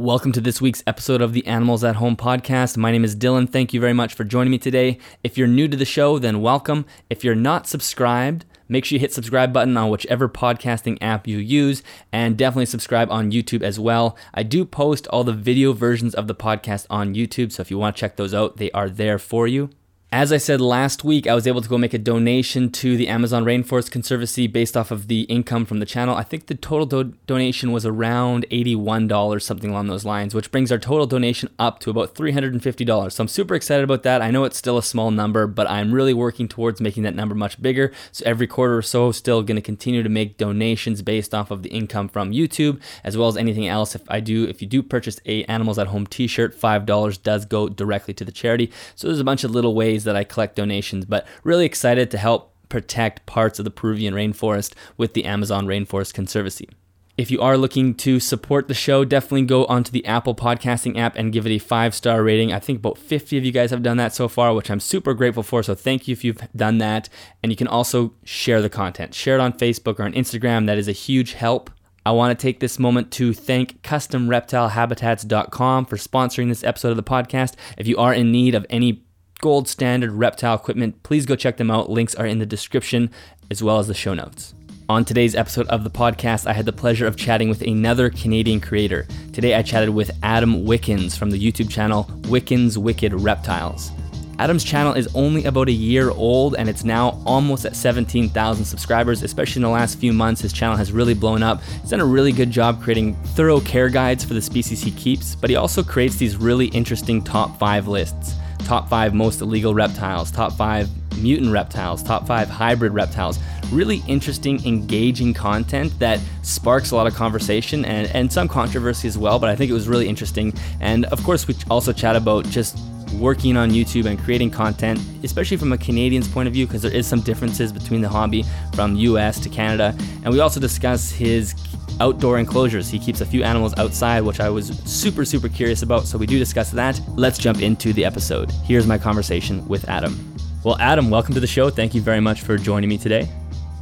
Welcome to this week's episode of the Animals at Home podcast. My name is Dylan. Thank you very much for joining me today. If you're new to the show, then welcome. If you're not subscribed, make sure you hit subscribe button on whichever podcasting app you use, and definitely subscribe on YouTube as well. I do post all the video versions of the podcast on YouTube, so if you want to check those out, they are there for you. As I said last week, I was able to go make a donation to the Amazon Rainforest Conservancy based off of the income from the channel. I think the total donation was around $81, something along those lines, which brings our total donation up to about $350. So I'm super excited about that. I know it's still a small number, but I'm really working towards making that number much bigger. So every quarter or so, still going to continue to make donations based off of the income from YouTube, as well as anything else. If you do purchase a Animals at Home t-shirt, $5 does go directly to the charity. So there's a bunch of little ways that I collect donations, but really excited to help protect parts of the Peruvian rainforest with the Amazon Rainforest Conservancy. If you are looking to support the show, definitely go onto the Apple podcasting app and give it a 5-star rating. I think about 50 of you guys have done that so far, which I'm super grateful for. So thank you if you've done that. And you can also share the content, share it on Facebook or on Instagram. That is a huge help. I want to take this moment to thank CustomReptileHabitats.com for sponsoring this episode of the podcast. If you are in need of any gold standard reptile equipment, please go check them out. Links are in the description as well as the show notes. On today's episode of the podcast, I had the pleasure of chatting with another Canadian creator. Today I chatted with Adam Wickens from the YouTube channel Wickens Wicked Reptiles. Adam's channel is only about a year old and it's now almost at 17,000 subscribers. Especially in the last few months, his channel has really blown up. He's done a really good job creating thorough care guides for the species he keeps, but he also creates these really interesting top 5 lists. Top 5 most illegal reptiles, top 5 mutant reptiles, top 5 hybrid reptiles. Really interesting, engaging content that sparks a lot of conversation and some controversy as well, but I think it was really interesting. And of course, we also chat about just working on YouTube and creating content, especially from a Canadian's point of view, because there is some differences between the hobby from US to Canada. And we also discuss his outdoor enclosures. He keeps a few animals outside, which I was super curious about, so we do discuss that. Let's jump into the episode. Here's my conversation with Adam. Well, Adam, welcome to the show. Thank you very much for joining me today.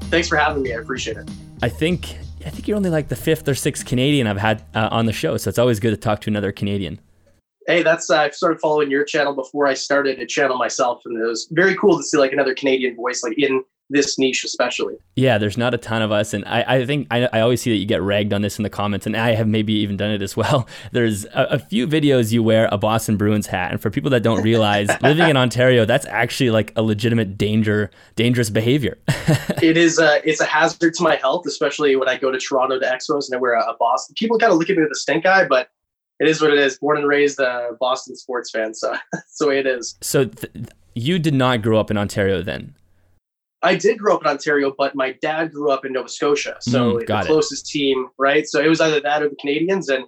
Thanks for having me. I appreciate it. I think you're only like the 5th or 6th Canadian I've had on the show, so it's always good to talk to another Canadian. Hey, that's I've started following your channel before I started a channel myself, and it was very cool to see like another Canadian voice like in this niche especially. Yeah, there's not a ton of us, and I think I always see that you get ragged on this in the comments, and I have maybe even done it as well. There's a few videos you wear a Boston Bruins hat, and for people that don't realize, living in Ontario, that's actually like a legitimate dangerous behavior. It is it's a hazard to my health, especially when I go to Toronto to expos and I wear a Boston. People kind of look at me with a stink eye, but it is what it is. Born and raised a Boston sports fan, so that's the way it is. So you did not grow up in Ontario then? I did grow up in Ontario, but my dad grew up in Nova Scotia. So the closest team, right? So it was either that or the Canadians. And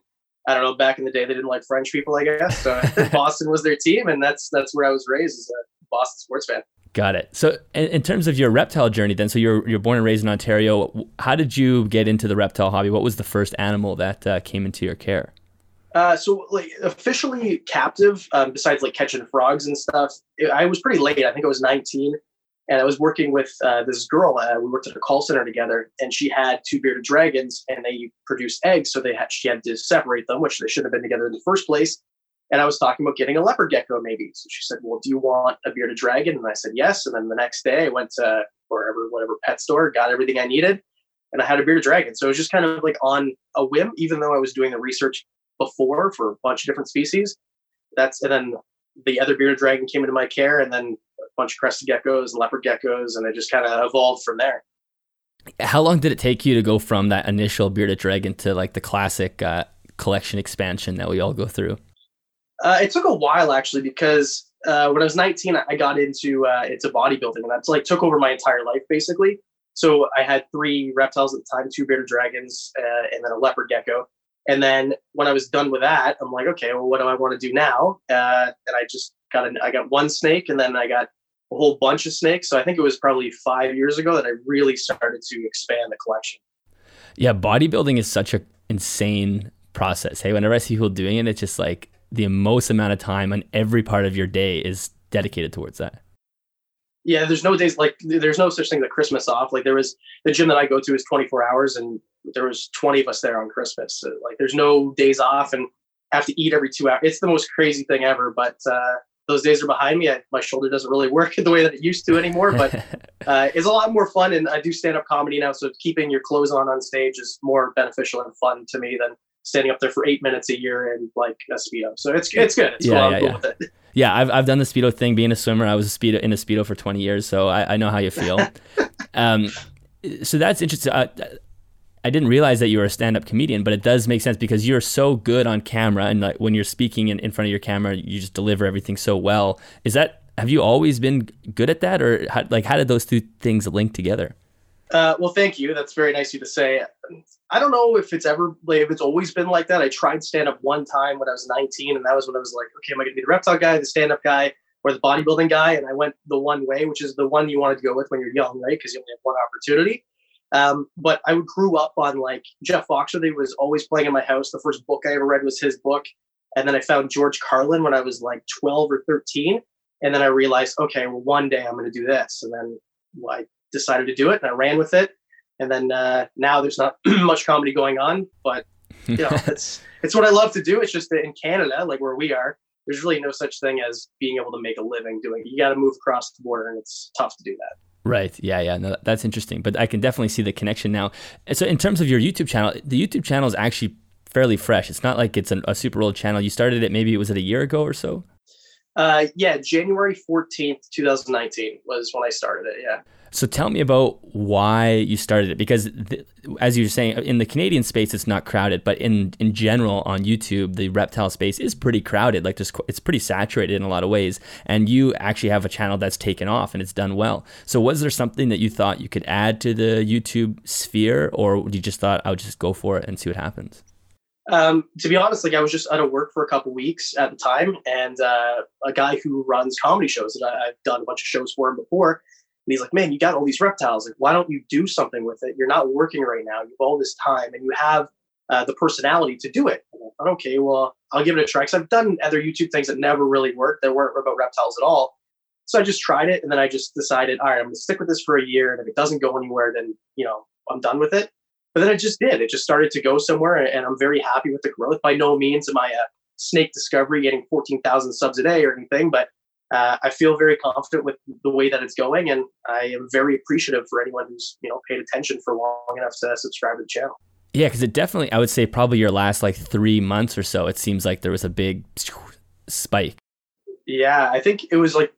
I don't know, back in the day, they didn't like French people, I guess. So Boston was their team. And that's where I was raised, as a Boston sports fan. Got it. So in terms of your reptile journey then, so you're born and raised in Ontario. How did you get into the reptile hobby? What was the first animal that came into your care? So like officially captive, besides like catching frogs and stuff, I was pretty late. I think I was 19. And I was working with this girl. We worked at a call center together, and she had 2 bearded dragons, and they produced eggs. So she had to separate them, which they shouldn't have been together in the first place. And I was talking about getting a leopard gecko, maybe. So she said, "Well, do you want a bearded dragon?" And I said, "Yes." And then the next day, I went to whatever pet store, got everything I needed, and I had a bearded dragon. So it was just kind of like on a whim, even though I was doing the research before for a bunch of different species. And then the other bearded dragon came into my care, and then bunch of crested geckos and leopard geckos, and it just kind of evolved from there. How long did it take you to go from that initial bearded dragon to like the classic collection expansion that we all go through? It took a while actually, because when I was 19, I got into bodybuilding, and that's like took over my entire life basically. So I had 3 reptiles at the time, 2 bearded dragons, and then a leopard gecko. And then when I was done with that, I'm like, okay, well, what do I want to do now? And I just got 1 snake, and then I got a whole bunch of snakes. So I think it was probably 5 years ago that I really started to expand the collection. Yeah, bodybuilding is such an insane process. Hey, whenever I see people doing it, it's just like the most amount of time on every part of your day is dedicated towards that. Yeah, there's no days like there's no such thing as Christmas off. Like there was the gym that I go to is 24 hours, and there was 20 of us there on Christmas. So, like there's no days off, and have to eat every 2 hours. It's the most crazy thing ever, but those days are behind me. My shoulder doesn't really work the way that it used to anymore, but it's a lot more fun. And I do stand-up comedy now, so keeping your clothes on stage is more beneficial and fun to me than standing up there for 8 minutes a year and like a speedo. So it's good. It's cool. With it. Yeah, I've done the speedo thing. Being a swimmer, I was in a speedo for 20 years, so I know how you feel. So that's interesting. I didn't realize that you were a stand-up comedian, but it does make sense because you're so good on camera, and like when you're speaking in front of your camera, you just deliver everything so well. Have you always been good at that, or how did those two things link together? Well, thank you. That's very nice of you to say. I don't know if it's always been like that. I tried stand-up one time when I was 19, and that was when I was like, okay, am I going to be the reptile guy, the stand-up guy, or the bodybuilding guy? And I went the one way, which is the one you wanted to go with when you're young, right? Because you only have one opportunity. But I grew up on like Jeff Foxworthy was always playing in my house. The first book I ever read was his book. And then I found George Carlin when I was like 12 or 13. And then I realized, okay, well, one day I'm going to do this. And then I decided to do it and I ran with it. And then, now there's not much comedy going on, but you know, it's what I love to do. It's just that in Canada, like where we are, there's really no such thing as being able to make a living doing it. You got to move across the border and it's tough to do that. Right. Yeah. No, that's interesting. But I can definitely see the connection now. So in terms of your YouTube channel, the YouTube channel is actually fairly fresh. It's not like it's a super old channel. You started it was it a year ago or so? January 14th, 2019 was when I started it. Yeah. So tell me about why you started it, because as you were saying, in the Canadian space, it's not crowded, but in general on YouTube, the reptile space is pretty crowded. Like it's pretty saturated in a lot of ways. And you actually have a channel that's taken off and it's done well. So was there something that you thought you could add to the YouTube sphere, or you just thought I would just go for it and see what happens? To be honest, like I was just out of work for a couple weeks at the time. And a guy who runs comedy shows that I've done a bunch of shows for him before, and he's like, man, you got all these reptiles. Like, why don't you do something with it? You're not working right now. You've all this time and you have the personality to do it. And I thought, okay, well, I'll give it a try. Because I've done other YouTube things that never really worked. That weren't about reptiles at all. So I just tried it. And then I just decided, all right, I'm going to stick with this for a year. And if it doesn't go anywhere, then, you know, I'm done with it. But then it just did. It just started to go somewhere. And I'm very happy with the growth. By no means am I a Snake Discovery getting 14,000 subs a day or anything. But I feel very confident with the way that it's going, and I am very appreciative for anyone who's, you know, paid attention for long enough to subscribe to the channel. Yeah, because it definitely, I would say probably your last like 3 months or so, it seems like there was a big spike. Yeah, I think it was like,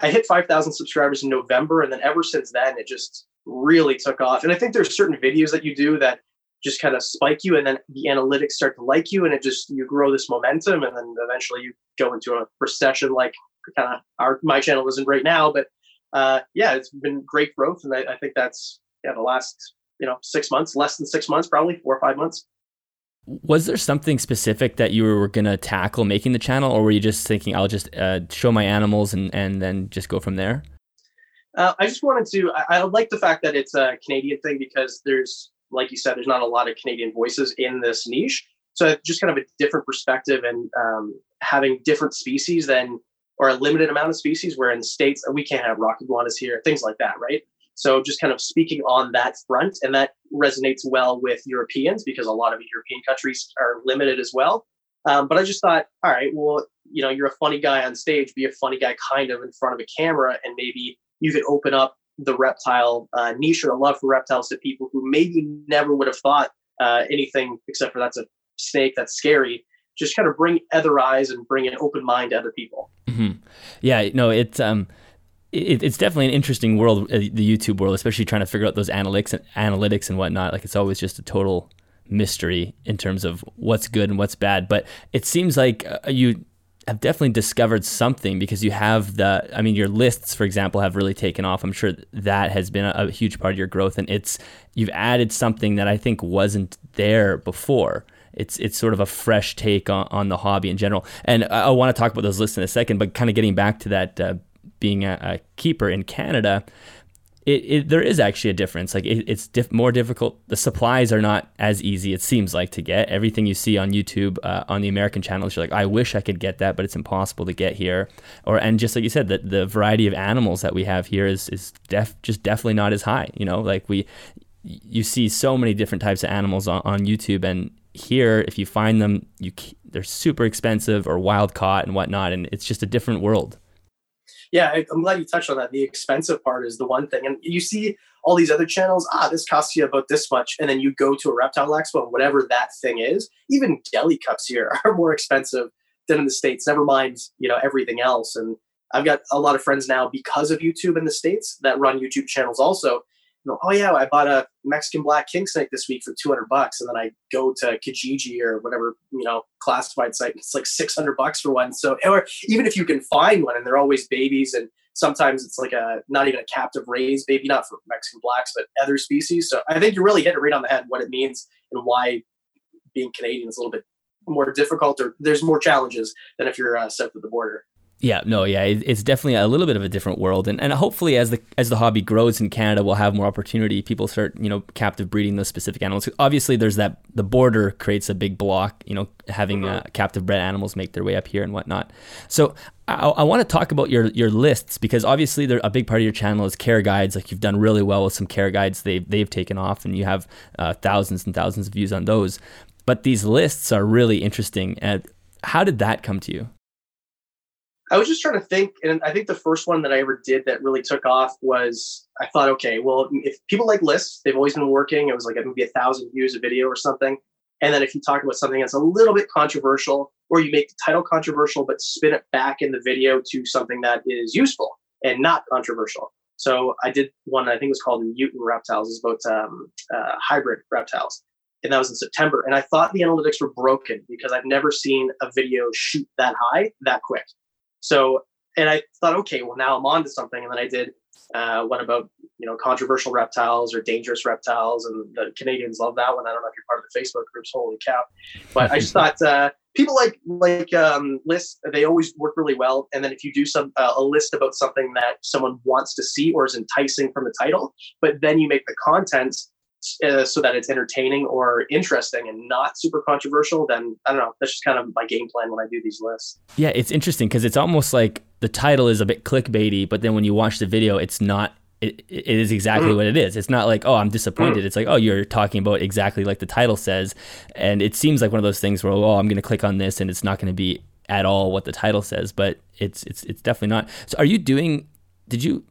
I hit 5,000 subscribers in November, and then ever since then, it just really took off. And I think there's certain videos that you do that just kind of spike you, and then the analytics start to like you, and it just, you grow this momentum, and then eventually you go into a recession like kind of my channel isn't right now, but yeah, it's been great growth, and I think that's the last 6 months, less than 6 months, probably 4 or 5 months. Was there something specific that you were going to tackle making the channel, or were you just thinking I'll just show my animals and then just go from there? I just wanted to. I like the fact that it's a Canadian thing because there's, like you said, there's not a lot of Canadian voices in this niche, so just kind of a different perspective and having different species than. Or a limited amount of species, where in the States, we can't have rock iguanas here, things like that, right? So just kind of speaking on that front, and that resonates well with Europeans because a lot of European countries are limited as well. But I just thought, all right, well, you know, you're a funny guy on stage, be a funny guy kind of in front of a camera, and maybe you could open up the reptile niche or a love for reptiles to people who maybe never would have thought anything except for that's a snake, that's scary. Just kind of bring other eyes and bring an open mind to other people. Mm-hmm. Yeah, no, it's definitely an interesting world, the YouTube world, especially trying to figure out those analytics and whatnot. Like it's always just a total mystery in terms of what's good and what's bad. But it seems like you have definitely discovered something, because you have your lists, for example, have really taken off. I'm sure that has been a huge part of your growth, and you've added something that I think wasn't there before. It's sort of a fresh take on the hobby in general. And I want to talk about those lists in a second, but kind of getting back to that being a keeper in Canada, there is actually a difference. Like it's more difficult. The supplies are not as easy, it seems like, to get. Everything you see on YouTube, on the American channels, you're like, I wish I could get that, but it's impossible to get here. And just like you said, the variety of animals that we have here is just definitely not as high. You know, like you see so many different types of animals on YouTube, and here, if you find them, you they're super expensive or wild caught and whatnot. And it's just a different world. Yeah, I'm glad you touched on that. The expensive part is the one thing. And you see all these other channels, this costs you about this much. And then you go to a reptile expo and whatever that thing is, even deli cups here are more expensive than in the States, never mind, you know, everything else. And I've got a lot of friends now because of YouTube in the States that run YouTube channels also. You know, oh yeah, I bought a Mexican black king snake this week for $200. And then I go to Kijiji or whatever, you know, classified site. It's like $600 for one. So, or even if you can find one, and they're always babies. And sometimes it's like a, not even a captive raised baby, not for Mexican blacks, but other species. So I think you really hit it right on the head, what it means and why being Canadian is a little bit more difficult, or there's more challenges than if you're south of the border. Yeah, it's definitely a little bit of a different world, and hopefully as the hobby grows in Canada, we'll have more opportunity. People start, you know, captive breeding those specific animals. Obviously, there's that the border creates a big block, you know, having captive bred animals make their way up here and whatnot. So I want to talk about your lists, because obviously a big part of your channel is care guides. Like, you've done really well with some care guides. They've taken off, and you have thousands and thousands of views on those. But these lists are really interesting. How did that come to you? I was just trying to think, and I think the first one that I ever did that really took off was, I thought, okay, well, if people like lists, they've always been working. It was like maybe 1,000 views a video or something. And then if you talk about something that's a little bit controversial, or you make the title controversial, but spin it back in the video to something that is useful and not controversial. So I did one, I think it was called Mutant Reptiles. It's about hybrid reptiles. And that was in September. And I thought the analytics were broken because I've never seen a video shoot that high that quick. So, and I thought, okay, well, now I'm on to something. And then I did one about, you know, controversial reptiles or dangerous reptiles. And the Canadians love that one. I don't know if you're part of the Facebook groups. Holy cow. But I just thought people like lists, they always work really well. And then if you do a list about something that someone wants to see or is enticing from the title, but then you make the content so that it's entertaining or interesting and not super controversial, then I don't know. That's just kind of my game plan when I do these lists. Yeah, it's interesting because it's almost like the title is a bit clickbaity, but then when you watch the video, it's not. It is exactly what it is. It's not like, oh, I'm disappointed. It's like, oh, you're talking about exactly like the title says, and it seems like one of those things where, oh, I'm going to click on this, and it's not going to be at all what the title says, but it's definitely not. So, did you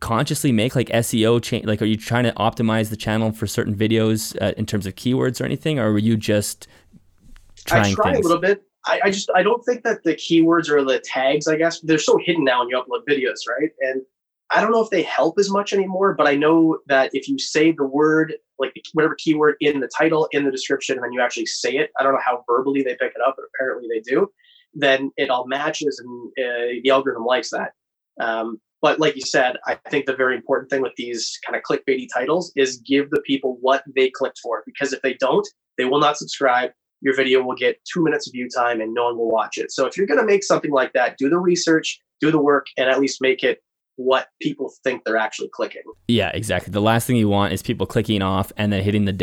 consciously make like SEO change? Like, are you trying to optimize the channel for certain videos in terms of keywords or anything? Or were you just trying things? A little bit. I don't think that the keywords or the tags, I guess, they're so hidden now when you upload videos, right? And I don't know if they help as much anymore, but I know that if you say the word, like whatever keyword in the title, in the description, and then you actually say it, I don't know how verbally they pick it up, but apparently they do, then it all matches and the algorithm likes that. But like you said, I think the very important thing with these kind of clickbaity titles is give the people what they clicked for, because if they don't, they will not subscribe. Your video will get 2 minutes of view time and no one will watch it. So if you're going to make something like that, do the research, do the work, and at least make it what people think they're actually clicking. Yeah, exactly. The last thing you want is people clicking off and then hitting the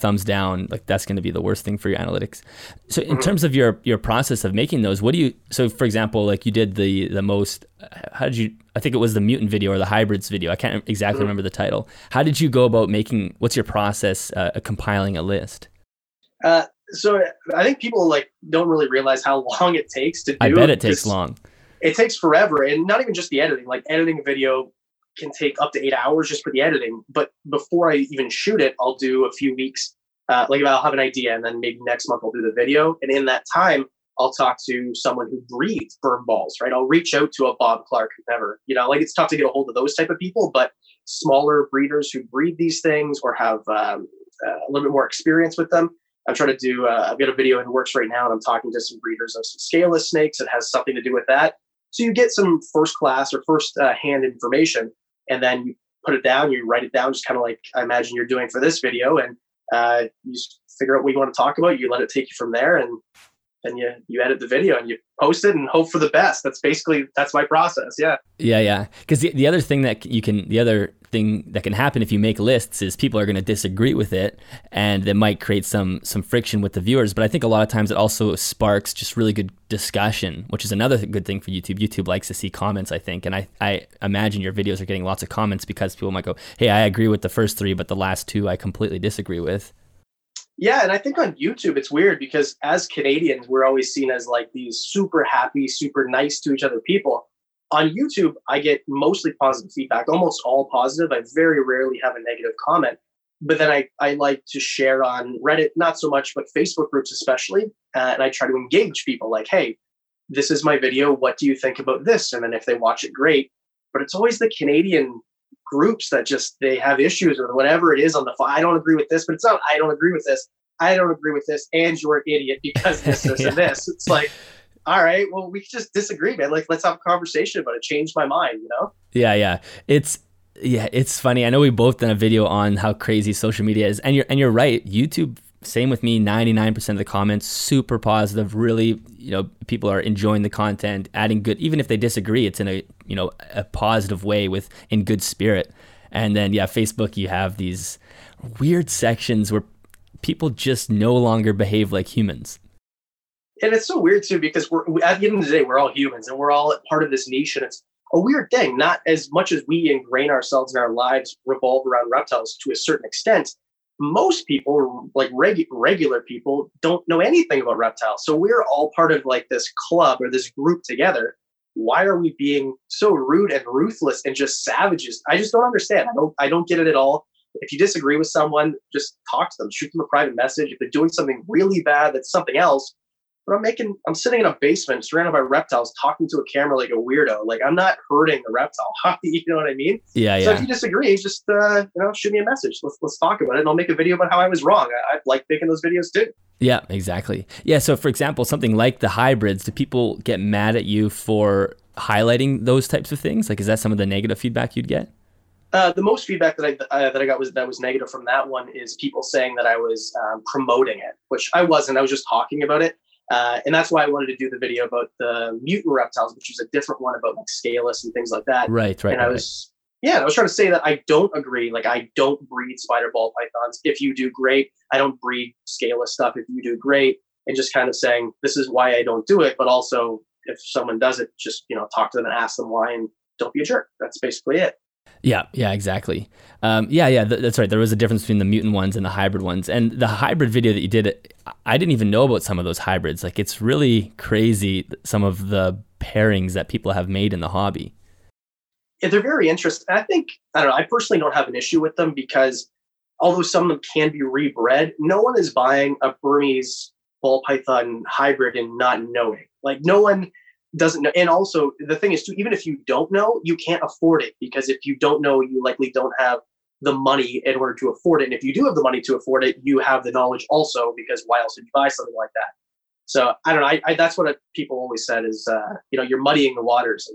thumbs down. Like, that's going to be the worst thing for your analytics. So in terms of your process of making those, what do you, so for example, like you did the most, how did you, I think it was the mutant video or the hybrids video. I can't exactly remember the title. How did you go about making, what's your process compiling a list? So I think people like don't really realize how long it takes to do. I bet it takes long. It takes forever. And not even just the editing, like editing a video can take up to 8 hours just for the editing. But before I even shoot it, I'll do a few weeks. I'll have an idea, and then maybe next month I'll do the video. And in that time, I'll talk to someone who breeds burn balls, right? I'll reach out to a Bob Clark, whoever, you know, like it's tough to get a hold of those type of people, but smaller breeders who breed these things or have a little bit more experience with them. I'm trying to do, I've got a video in the works right now, and I'm talking to some breeders of some scaleless snakes. It has something to do with that. So you get some first class or first hand information. And then you put it down, you write it down, just kind of like I imagine you're doing for this video. And you just figure out what you want to talk about. You let it take you from there. And then you edit the video and you post it and hope for the best. That's my process. Yeah. Yeah. Because the other thing that can happen if you make lists is people are going to disagree with it, and that might create some friction with the viewers. But I think a lot of times it also sparks just really good discussion, which is another good thing for YouTube. YouTube likes to see comments, I think. And I imagine your videos are getting lots of comments because people might go, hey, I agree with the first three, but the last two I completely disagree with. Yeah. And I think on YouTube, it's weird because as Canadians, we're always seen as like these super happy, super nice to each other people. On YouTube, I get mostly positive feedback, almost all positive. I very rarely have a negative comment. But then I like to share on Reddit, not so much, but Facebook groups especially. And I try to engage people like, hey, this is my video. What do you think about this? And then if they watch it, great. But it's always the Canadian groups that just, they have issues with whatever it is on the I don't agree with this, but it's not, I don't agree with this. I don't agree with this. And you're an idiot because this yeah. and this. It's like, all right, well, we just disagree, man. Like, let's have a conversation about it. Change my mind, you know? Yeah. It's funny. I know we both done a video on how crazy social media is, and you're right. YouTube, same with me, 99% of the comments, super positive, really, people are enjoying the content, adding good, even if they disagree, it's in a, a positive way with, in good spirit. And then, yeah, Facebook, you have these weird sections where people just no longer behave like humans. And it's so weird too, because at the end of the day, we're all humans and we're all part of this niche, and it's a weird thing. Not as much as we ingrain ourselves in our lives revolve around reptiles to a certain extent, most people, like regular people, don't know anything about reptiles. So we're all part of like this club or this group together. Why are we being so rude and ruthless and just savages? I just don't understand. I don't get it at all. If you disagree with someone, just talk to them, shoot them a private message. If they're doing something really bad, that's something else. But I'm sitting in a basement surrounded by reptiles talking to a camera like a weirdo. Like, I'm not hurting the reptile hobby, you know what I mean? Yeah. So if you disagree, just, shoot me a message. Let's talk about it, and I'll make a video about how I was wrong. I like making those videos too. Yeah, exactly. Yeah, so for example, something like the hybrids, do people get mad at you for highlighting those types of things? Like, is that some of the negative feedback you'd get? The most feedback that I got was negative from that one is people saying that I was promoting it, which I wasn't. I was just talking about it. And that's why I wanted to do the video about the mutant reptiles, which is a different one about like Scalus and things like that. Right. And I was trying to say that I don't agree. Like, I don't breed spider ball pythons. If you do, great. I don't breed Scalus stuff. If you do, great. And just kind of saying, this is why I don't do it. But also, if someone does it, just, talk to them and ask them why, and don't be a jerk. That's basically it. Yeah, exactly. That's right. There was a difference between the mutant ones and the hybrid ones. And the hybrid video that you did, I didn't even know about some of those hybrids. Like, it's really crazy, some of the pairings that people have made in the hobby. Yeah, they're very interesting. I think, I personally don't have an issue with them because although some of them can be rebred, no one is buying a Burmese ball python hybrid and not knowing. Like, no one doesn't know. And also the thing is too, even if you don't know, you can't afford it, because if you don't know, you likely don't have the money in order to afford it. And if you do have the money to afford it, you have the knowledge also, because why else would you buy something like that? So I don't know. That's what people always said is, you're muddying the waters.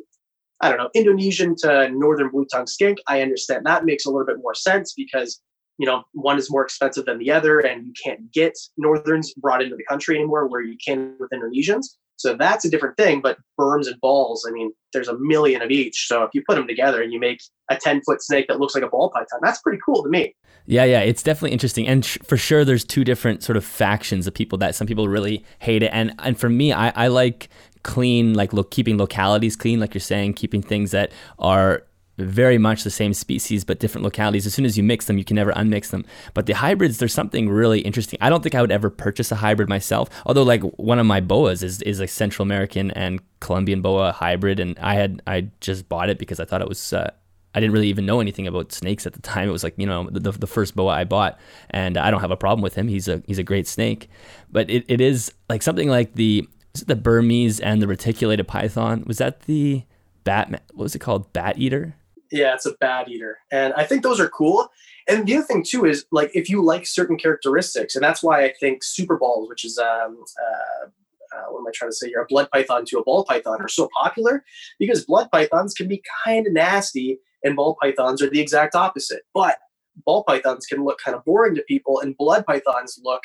And, Indonesian to Northern blue tongue skink. I understand that makes a little bit more sense because, one is more expensive than the other, and you can't get Northerns brought into the country anymore where you can with Indonesians. So that's a different thing. But berms and balls, there's a million of each. So if you put them together and you make a 10-foot snake that looks like a ball python, that's pretty cool to me. Yeah. It's definitely interesting. And for sure, there's two different sort of factions of people that some people really hate it. And for me, I like clean, like keeping localities clean, like you're saying, keeping things that are very much the same species, but different localities. As soon as you mix them, you can never unmix them. But the hybrids, there's something really interesting. I don't think I would ever purchase a hybrid myself. Although like one of my boas is a Central American and Colombian boa hybrid. And I just bought it because I thought it was, I didn't really even know anything about snakes at the time. It was like, the first boa I bought, and I don't have a problem with him. He's a great snake, but it is like something like the Burmese and the reticulated python. Was that the what was it called? Bat eater? Yeah, it's a bat eater. And I think those are cool. And the other thing too is like, if you like certain characteristics, and that's why I think super balls, which is, what am I trying to say here? A blood python to a ball python are so popular because blood pythons can be kind of nasty and ball pythons are the exact opposite. But ball pythons can look kind of boring to people and blood pythons look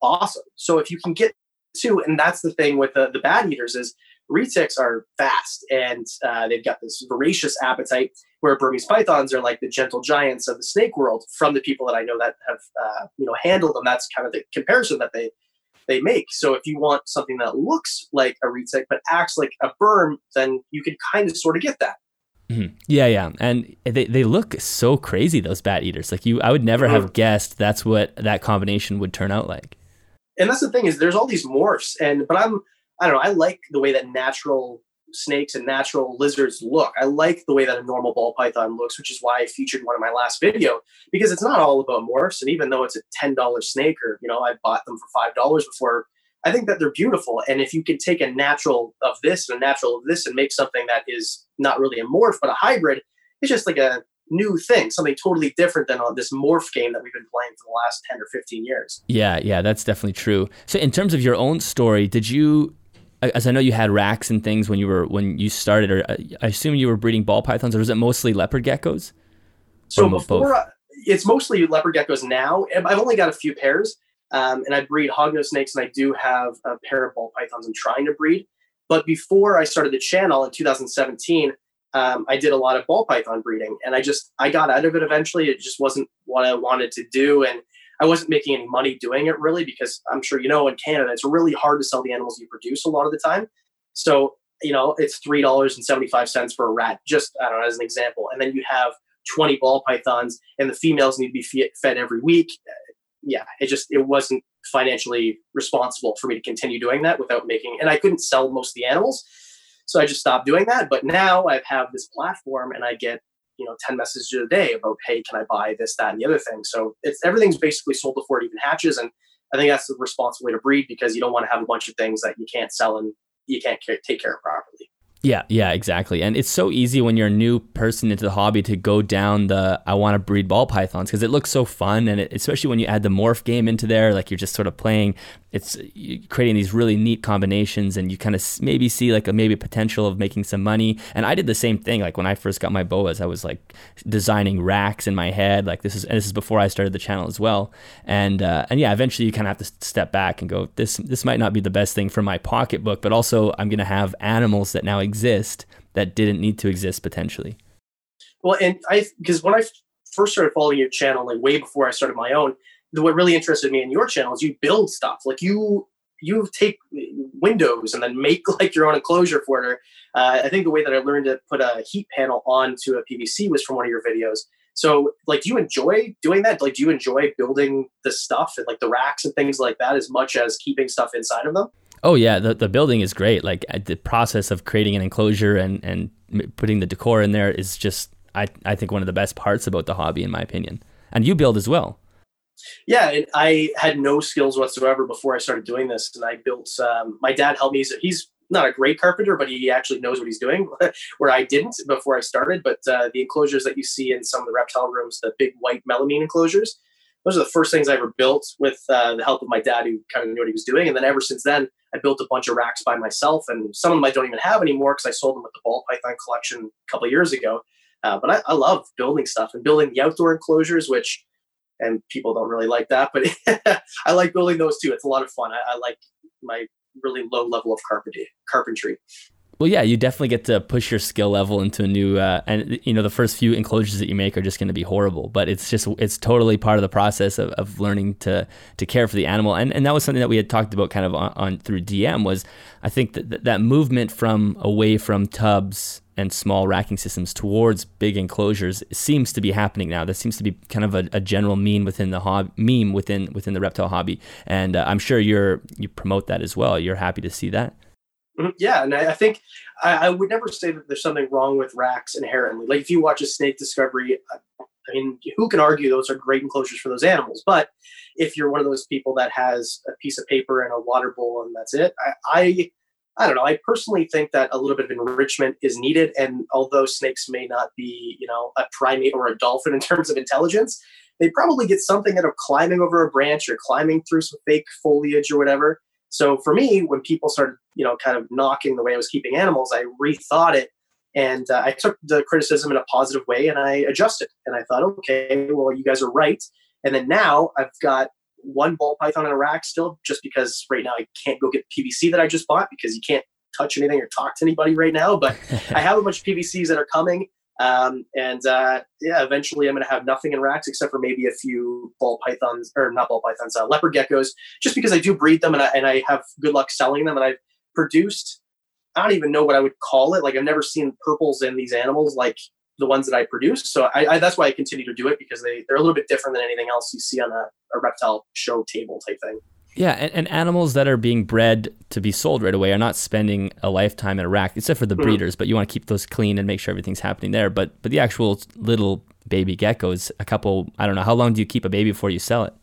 awesome. So if you can get to, and that's the thing with the bat eaters is retics are fast and they've got this voracious appetite, where Burmese pythons are like the gentle giants of the snake world from the people that I know that have, handled them. That's kind of the comparison that they make. So if you want something that looks like a retic but acts like a berm, then you can kind of sort of get that. Mm-hmm. Yeah. And they look so crazy, those bat eaters. Like I would never have guessed that's what that combination would turn out like. And that's the thing is there's all these morphs, but I don't know, I like the way that natural snakes and natural lizards look. I like the way that a normal ball python looks, which is why I featured one of my last video, because it's not all about morphs. And even though it's a $10 snake, or, I bought them for $5 before, I think that they're beautiful. And if you can take a natural of this and a natural of this and make something that is not really a morph, but a hybrid, it's just like a new thing, something totally different than this morph game that we've been playing for the last 10 or 15 years. Yeah, that's definitely true. So in terms of your own story, did you, as I know you had racks and things when you started, or I assume you were breeding ball pythons, or was it mostly leopard geckos? So before, it's mostly leopard geckos now. I've only got a few pairs, and I breed hognose snakes, and I do have a pair of ball pythons I'm trying to breed. But before I started the channel in 2017, I did a lot of ball python breeding, and I got out of it eventually. It just wasn't what I wanted to do, and I wasn't making any money doing it really, because I'm sure in Canada it's really hard to sell the animals you produce a lot of the time. So it's $3.75 for a rat, just as an example, and then you have 20 ball pythons, and the females need to be fed every week. Yeah, it wasn't financially responsible for me to continue doing that without making, and I couldn't sell most of the animals. So I just stopped doing that. But now I have this platform, and I get, 10 messages a day about, hey, can I buy this, that, and the other thing? So everything's basically sold before it even hatches. And I think that's the responsible way to breed, because you don't want to have a bunch of things that you can't sell and you can't take care of properly. Yeah, exactly. And it's so easy when you're a new person into the hobby to go down I want to breed ball pythons, because it looks so fun. And especially when you add the morph game into there, like you're just sort of playing, you're creating these really neat combinations, and you kind of maybe see like a potential of making some money. And I did the same thing. Like when I first got my boas, I was like designing racks in my head. Like this is before I started the channel as well. And yeah, eventually you kind of have to step back and go, this might not be the best thing for my pocketbook, but also I'm going to have animals that now exist that didn't need to exist potentially. Well, and because when I first started following your channel, like way before I started my own, what really interested me in your channel is you build stuff. Like you take windows and then make like your own enclosure for it. I think the way that I learned to put a heat panel onto a PVC was from one of your videos. So like, do you enjoy doing that? Like, do you enjoy building the stuff and like the racks and things like that as much as keeping stuff inside of them? Oh yeah, the building is great. Like the process of creating an enclosure and putting the decor in there is just, I think, one of the best parts about the hobby, in my opinion. And you build as well. Yeah, and I had no skills whatsoever before I started doing this. And I built, my dad helped me. He's not a great carpenter, but he actually knows what he's doing, where I didn't before I started. But the enclosures that you see in some of the reptile rooms, the big white melamine enclosures, those are the first things I ever built with the help of my dad, who kind of knew what he was doing. And then ever since then, I built a bunch of racks by myself, and some of them I don't even have anymore because I sold them at the ball python collection a couple of years ago. But I love building stuff and building the outdoor enclosures, which, and people don't really like that, but I like building those too. It's a lot of fun. I like my really low level of carpentry. Well, yeah, you definitely get to push your skill level into a new, and the first few enclosures that you make are just going to be horrible, but it's totally part of the process of learning to care for the animal. And that was something that we had talked about kind of on through DM, was I think that movement from away from tubs and small racking systems towards big enclosures seems to be happening now. That seems to be kind of a general meme within the within the reptile hobby. And I'm sure you promote that as well. You're happy to see that. Yeah, and I think I would never say that there's something wrong with racks inherently. Like if you watch a Snake Discovery, I mean, who can argue those are great enclosures for those animals? But if you're one of those people that has a piece of paper and a water bowl and that's it, I don't know. I personally think that a little bit of enrichment is needed. And although snakes may not be, a primate or a dolphin in terms of intelligence, they probably get something out of climbing over a branch or climbing through some fake foliage or whatever. So for me, when people started, kind of knocking the way I was keeping animals, I rethought it, and I took the criticism in a positive way, and I adjusted. And I thought, okay, well, you guys are right. And then now I've got one ball python in a rack still, just because right now I can't go get PVC that I just bought, because you can't touch anything or talk to anybody right now. But I have a bunch of PVCs that are coming. Eventually I'm going to have nothing in racks except for maybe a few leopard geckos, just because I do breed them and I have good luck selling them. And I've produced, I don't even know what I would call it. Like, I've never seen purples in these animals like the ones that I produce. So I that's why I continue to do it, because they're a little bit different than anything else you see on a reptile show table type thing. Yeah, and animals that are being bred to be sold right away are not spending a lifetime in a rack, except for the breeders, but you want to keep those clean and make sure everything's happening there. But the actual little baby geckos, a couple, I don't know, how long do you keep a baby before you sell it?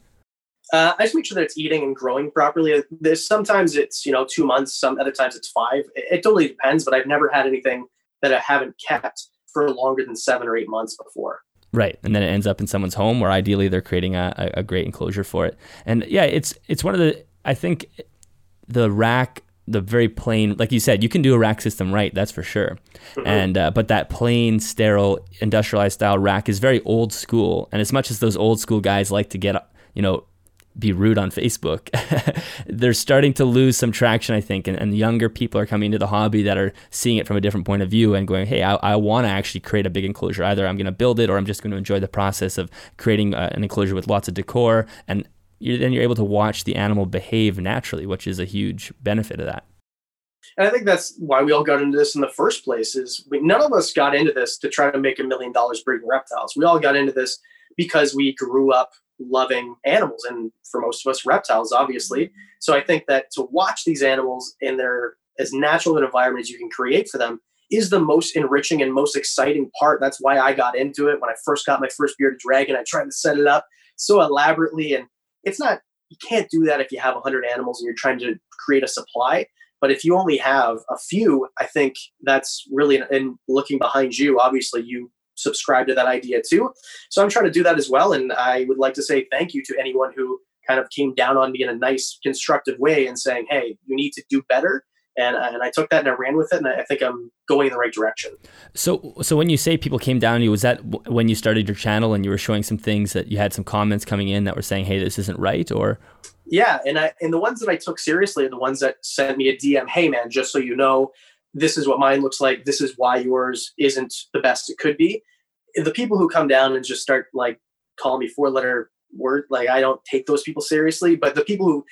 I just make sure that it's eating and growing properly. There's sometimes it's, 2 months, some other times it's 5. It totally depends, but I've never had anything that I haven't kept for longer than 7 or 8 months before. Right. And then it ends up in someone's home where ideally they're creating a great enclosure for it. And yeah, it's one of the, I think the rack, the very plain, like you said, you can do a rack system right, that's for sure. Mm-hmm. And, but that plain, sterile, industrialized style rack is very old school. And as much as those old school guys like to get, be rude on Facebook, they're starting to lose some traction, I think. And younger people are coming into the hobby that are seeing it from a different point of view and going, hey, I want to actually create a big enclosure. Either I'm going to build it or I'm just going to enjoy the process of creating an enclosure with lots of decor. And then you're able to watch the animal behave naturally, which is a huge benefit of that. And I think that's why we all got into this in the first place, is none of us got into this to try to make $1 million breeding reptiles. We all got into this because we grew up loving animals, and for most of us, reptiles, obviously. So I think that to watch these animals in their as natural an environment as you can create for them is the most enriching and most exciting part. That's why I got into it. When I first got my first bearded dragon, I tried to set it up so elaborately, and it's not, you can't do that if you have 100 animals and you're trying to create a supply. But if you only have a few, I think that's really, and looking behind you, obviously you subscribe to that idea too. So I'm trying to do that as well. And I would like to say thank you to anyone who kind of came down on me in a nice, constructive way and saying, hey, you need to do better. And I took that and I ran with it. And I think I'm going in the right direction. So when you say people came down on you, was that when you started your channel and you were showing some things that you had some comments coming in that were saying, hey, this isn't right? Or yeah. And the ones that I took seriously are the ones that sent me a DM, hey man, just so you know, this is what mine looks like. This is why yours isn't the best it could be. The people who come down and just start like calling me 4-letter word, like I don't take those people seriously. But the people who,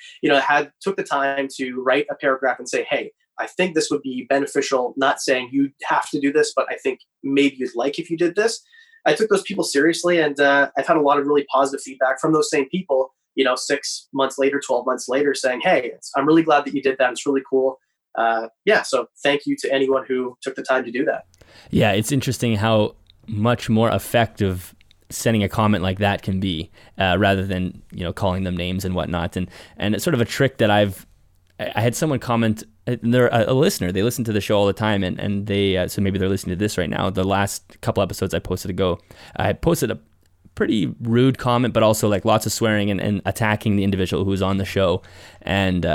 took the time to write a paragraph and say, hey, I think this would be beneficial, not saying you have to do this, but I think maybe you'd like if you did this. I took those people seriously, and I've had a lot of really positive feedback from those same people, 6 months later, 12 months later, saying, hey, I'm really glad that you did that. It's really cool. So thank you to anyone who took the time to do that. Yeah, it's interesting how much more effective sending a comment like that can be, rather than calling them names and whatnot. And it's sort of a trick that I had someone comment. They're a listener. They listen to the show all the time, and they so maybe they're listening to this right now. The last couple episodes I posted ago, I posted a pretty rude comment, but also like lots of swearing and attacking the individual who was on the show, and.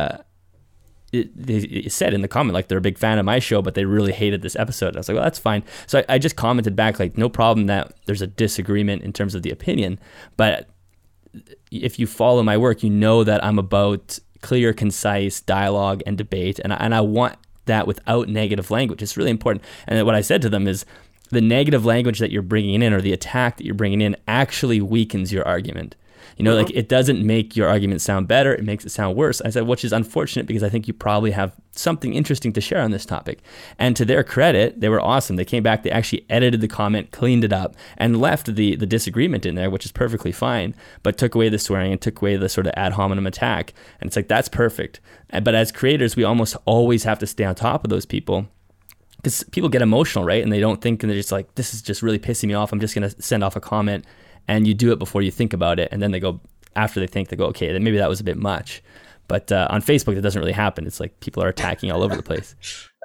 They said in the comment, like, they're a big fan of my show, but they really hated this episode. I was like, well, that's fine. So I just commented back, like, no problem that there's a disagreement in terms of the opinion. But if you follow my work, you know that I'm about clear, concise dialogue and debate. And I want that without negative language. It's really important. And what I said to them is the negative language that you're bringing in or the attack that you're bringing in actually weakens your argument. Like it doesn't make your argument sound better. It makes it sound worse. I said, which is unfortunate because I think you probably have something interesting to share on this topic. And to their credit, they were awesome. They came back, they actually edited the comment, cleaned it up, and left the disagreement in there, which is perfectly fine, but took away the swearing and took away the sort of ad hominem attack. And it's like, that's perfect. But as creators, we almost always have to stay on top of those people. Because people get emotional, right? And they don't think, and they're just like, this is just really pissing me off. I'm just going to send off a comment. And you do it before you think about it. And then they go, okay, then maybe that was a bit much. But on Facebook, that doesn't really happen. It's like people are attacking all over the place.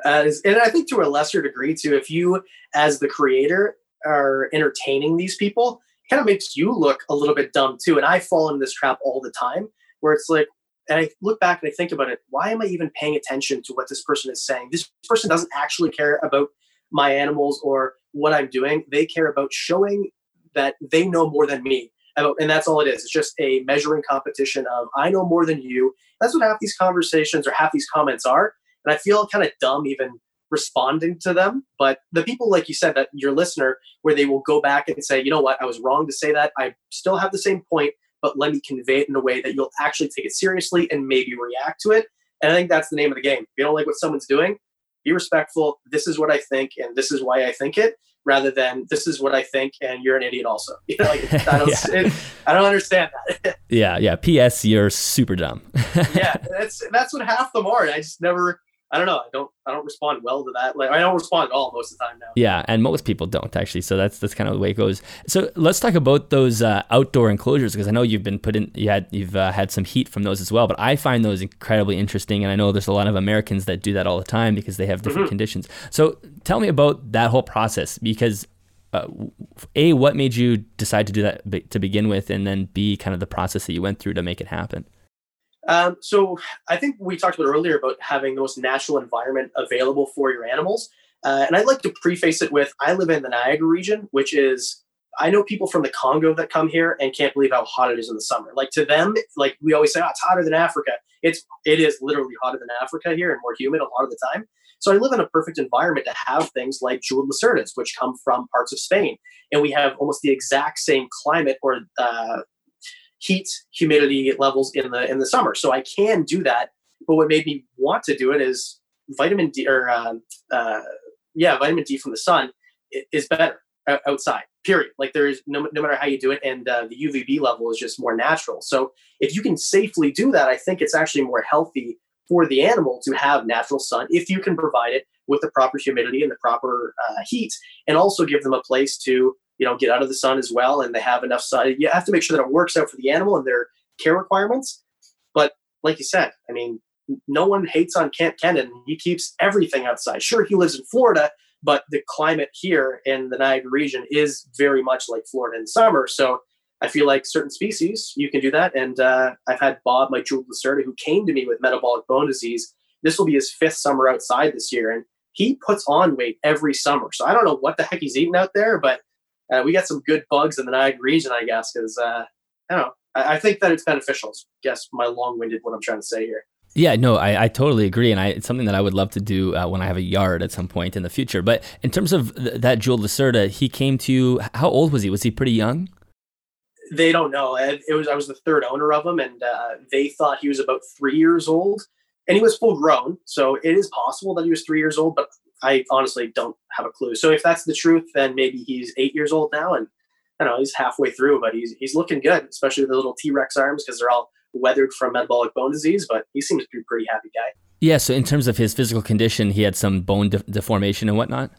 And I think to a lesser degree too, if you as the creator are entertaining these people, it kind of makes you look a little bit dumb too. And I fall into this trap all the time where it's like, and I look back and I think about it, why am I even paying attention to what this person is saying? This person doesn't actually care about my animals or what I'm doing. They care about showing that they know more than me. And that's all it is. It's just a measuring competition of, I know more than you. That's what half these conversations or half these comments are. And I feel kind of dumb even responding to them. But the people, like you said, that your listener, where they will go back and say, you know what, I was wrong to say that. I still have the same point, but let me convey it in a way that you'll actually take it seriously and maybe react to it. And I think that's the name of the game. If you don't like what someone's doing, be respectful. This is what I think, and this is why I think it, rather than this is what I think, and you're an idiot also. You know, like, I don't understand that. P.S. You're super dumb. That's what half them are. And I just never, I don't respond well to that. Like, I don't respond at all most of the time now. Yeah, and most people don't actually. So that's kind of the way it goes. So let's talk about those outdoor enclosures, because I know you've been put in. You've had some heat from those as well. But I find those incredibly interesting, and I know there's a lot of Americans that do that all the time because they have different conditions. So tell me about that whole process, because what made you decide to do that to begin with, and then B, kind of the process that you went through to make it happen. So I think we talked about earlier about having the most natural environment available for your animals. And I'd like to preface it with, I live in the Niagara region, which is, I know people from the Congo that come here and can't believe how hot it is in the summer. Like, to them, like, we always say, it's hotter than Africa. It is literally hotter than Africa here, and more humid a lot of the time. So I live in a perfect environment to have things like jeweled lacerdas, which come from parts of Spain. And we have almost the exact same climate or, heat, humidity levels in the summer. So I can do that. But what made me want to do it is vitamin D vitamin D from the sun is better outside, period. Like, there is no matter how you do it. And the UVB level is just more natural. So if you can safely do that, I think it's actually more healthy for the animal to have natural sun, if you can provide it with the proper humidity and the proper heat, and also give them a place to, get out of the sun as well, and they have enough sun. You have to make sure that it works out for the animal and their care requirements. But like you said, I mean, no one hates on Camp Kenan. He keeps everything outside. Sure, he lives in Florida, but the climate here in the Niagara region is very much like Florida in summer. So I feel like certain species, you can do that. And I've had Bob, my jeweled lacerda, who came to me with metabolic bone disease. This will be his 5th summer outside this year. And he puts on weight every summer. So I don't know what the heck he's eating out there, but we got some good bugs in the Niagara region, I guess, because I think that it's beneficial. I guess my long-winded what I'm trying to say here. Yeah, no, I totally agree. And it's something that I would love to do when I have a yard at some point in the future. But in terms of that jeweled lacerda, he came to you, how old was he? Was he pretty young? They don't know. I was the 3rd owner of him, and they thought he was about 3 years old. And he was full grown, so it is possible that he was 3 years old, but I honestly don't have a clue. So if that's the truth, then maybe he's 8 years old now, and I don't know, he's halfway through, but he's looking good, especially with the little T-Rex arms, because they're all weathered from metabolic bone disease, but he seems to be a pretty happy guy. Yeah, so in terms of his physical condition, he had some bone deformation and whatnot?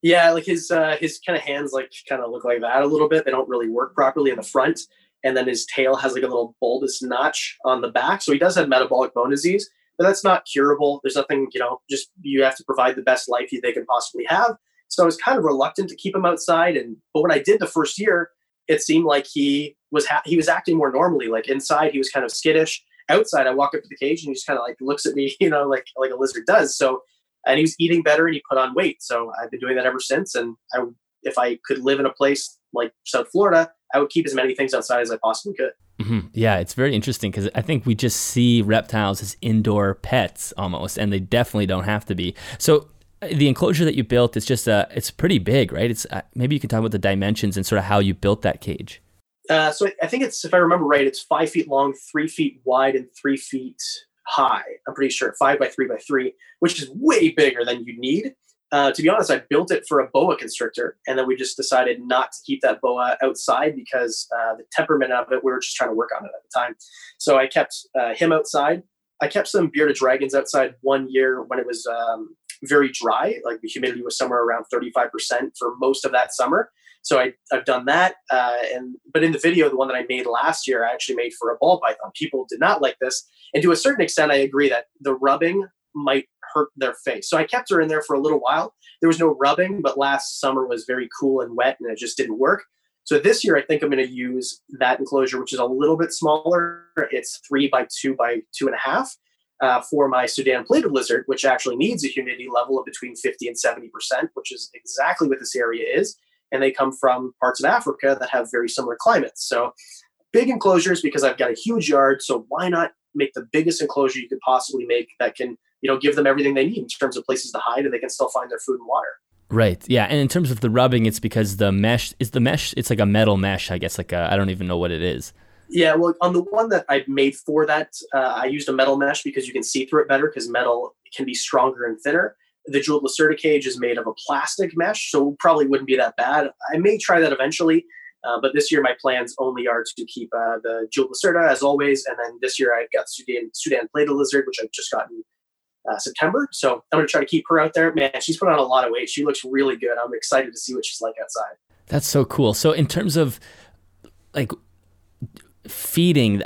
Yeah, like his kind of hands kind of look like that a little bit. They don't really work properly in the front, and then his tail has like a little bulbous notch on the back, so he does have metabolic bone disease. But that's not curable. There's nothing, just you have to provide the best life they can possibly have. So I was kind of reluctant to keep him outside. But when I did the first year, it seemed like he was acting more normally. Like, inside, he was kind of skittish. Outside, I walk up to the cage and he just kind of like looks at me, like a lizard does. So, and he was eating better and he put on weight. So I've been doing that ever since. And if I could live in a place like South Florida, I would keep as many things outside as I possibly could. Mm-hmm. Yeah, it's very interesting because I think we just see reptiles as indoor pets almost, and they definitely don't have to be. So the enclosure that you built is just it's pretty big, right? It's maybe you can talk about the dimensions and sort of how you built that cage. So I think it's, if I remember right, it's 5 feet long, 3 feet wide, and 3 feet high. I'm pretty sure 5 by 3 by 3, which is way bigger than you need. To be honest, I built it for a boa constrictor, and then we just decided not to keep that boa outside because the temperament of it, we were just trying to work on it at the time. So I kept him outside. I kept some bearded dragons outside one year when it was very dry. Like, the humidity was somewhere around 35% for most of that summer. So I've done that. But in the video, the one that I made last year, I actually made for a ball python. People did not like this. And to a certain extent, I agree that the rubbing might hurt their face. So I kept her in there for a little while. There was no rubbing, but last summer was very cool and wet, and it just didn't work. So this year, I think I'm going to use that enclosure, which is a little bit smaller. It's 3 by 2 by 2.5 for my Sudan plated lizard, which actually needs a humidity level of between 50 and 70%, which is exactly what this area is. And they come from parts of Africa that have very similar climates. So big enclosures, because I've got a huge yard. So why not make the biggest enclosure you could possibly make that can, give them everything they need in terms of places to hide, and they can still find their food and water. Right. Yeah. And in terms of the rubbing, it's because the mesh, it's like a metal mesh, I guess, I don't even know what it is. Yeah. Well, on the one that I made for that, I used a metal mesh because you can see through it better, because metal can be stronger and thinner. The jeweled lacerta cage is made of a plastic mesh, so probably wouldn't be that bad. I may try that eventually, but this year my plans only are to keep the jeweled lacerta as always, and then this year I've got Sudan plated lizard, which I've just gotten September. So I'm going to try to keep her out there. Man, she's put on a lot of weight. She looks really good. I'm excited to see what she's like outside. That's so cool. So in terms of like feeding,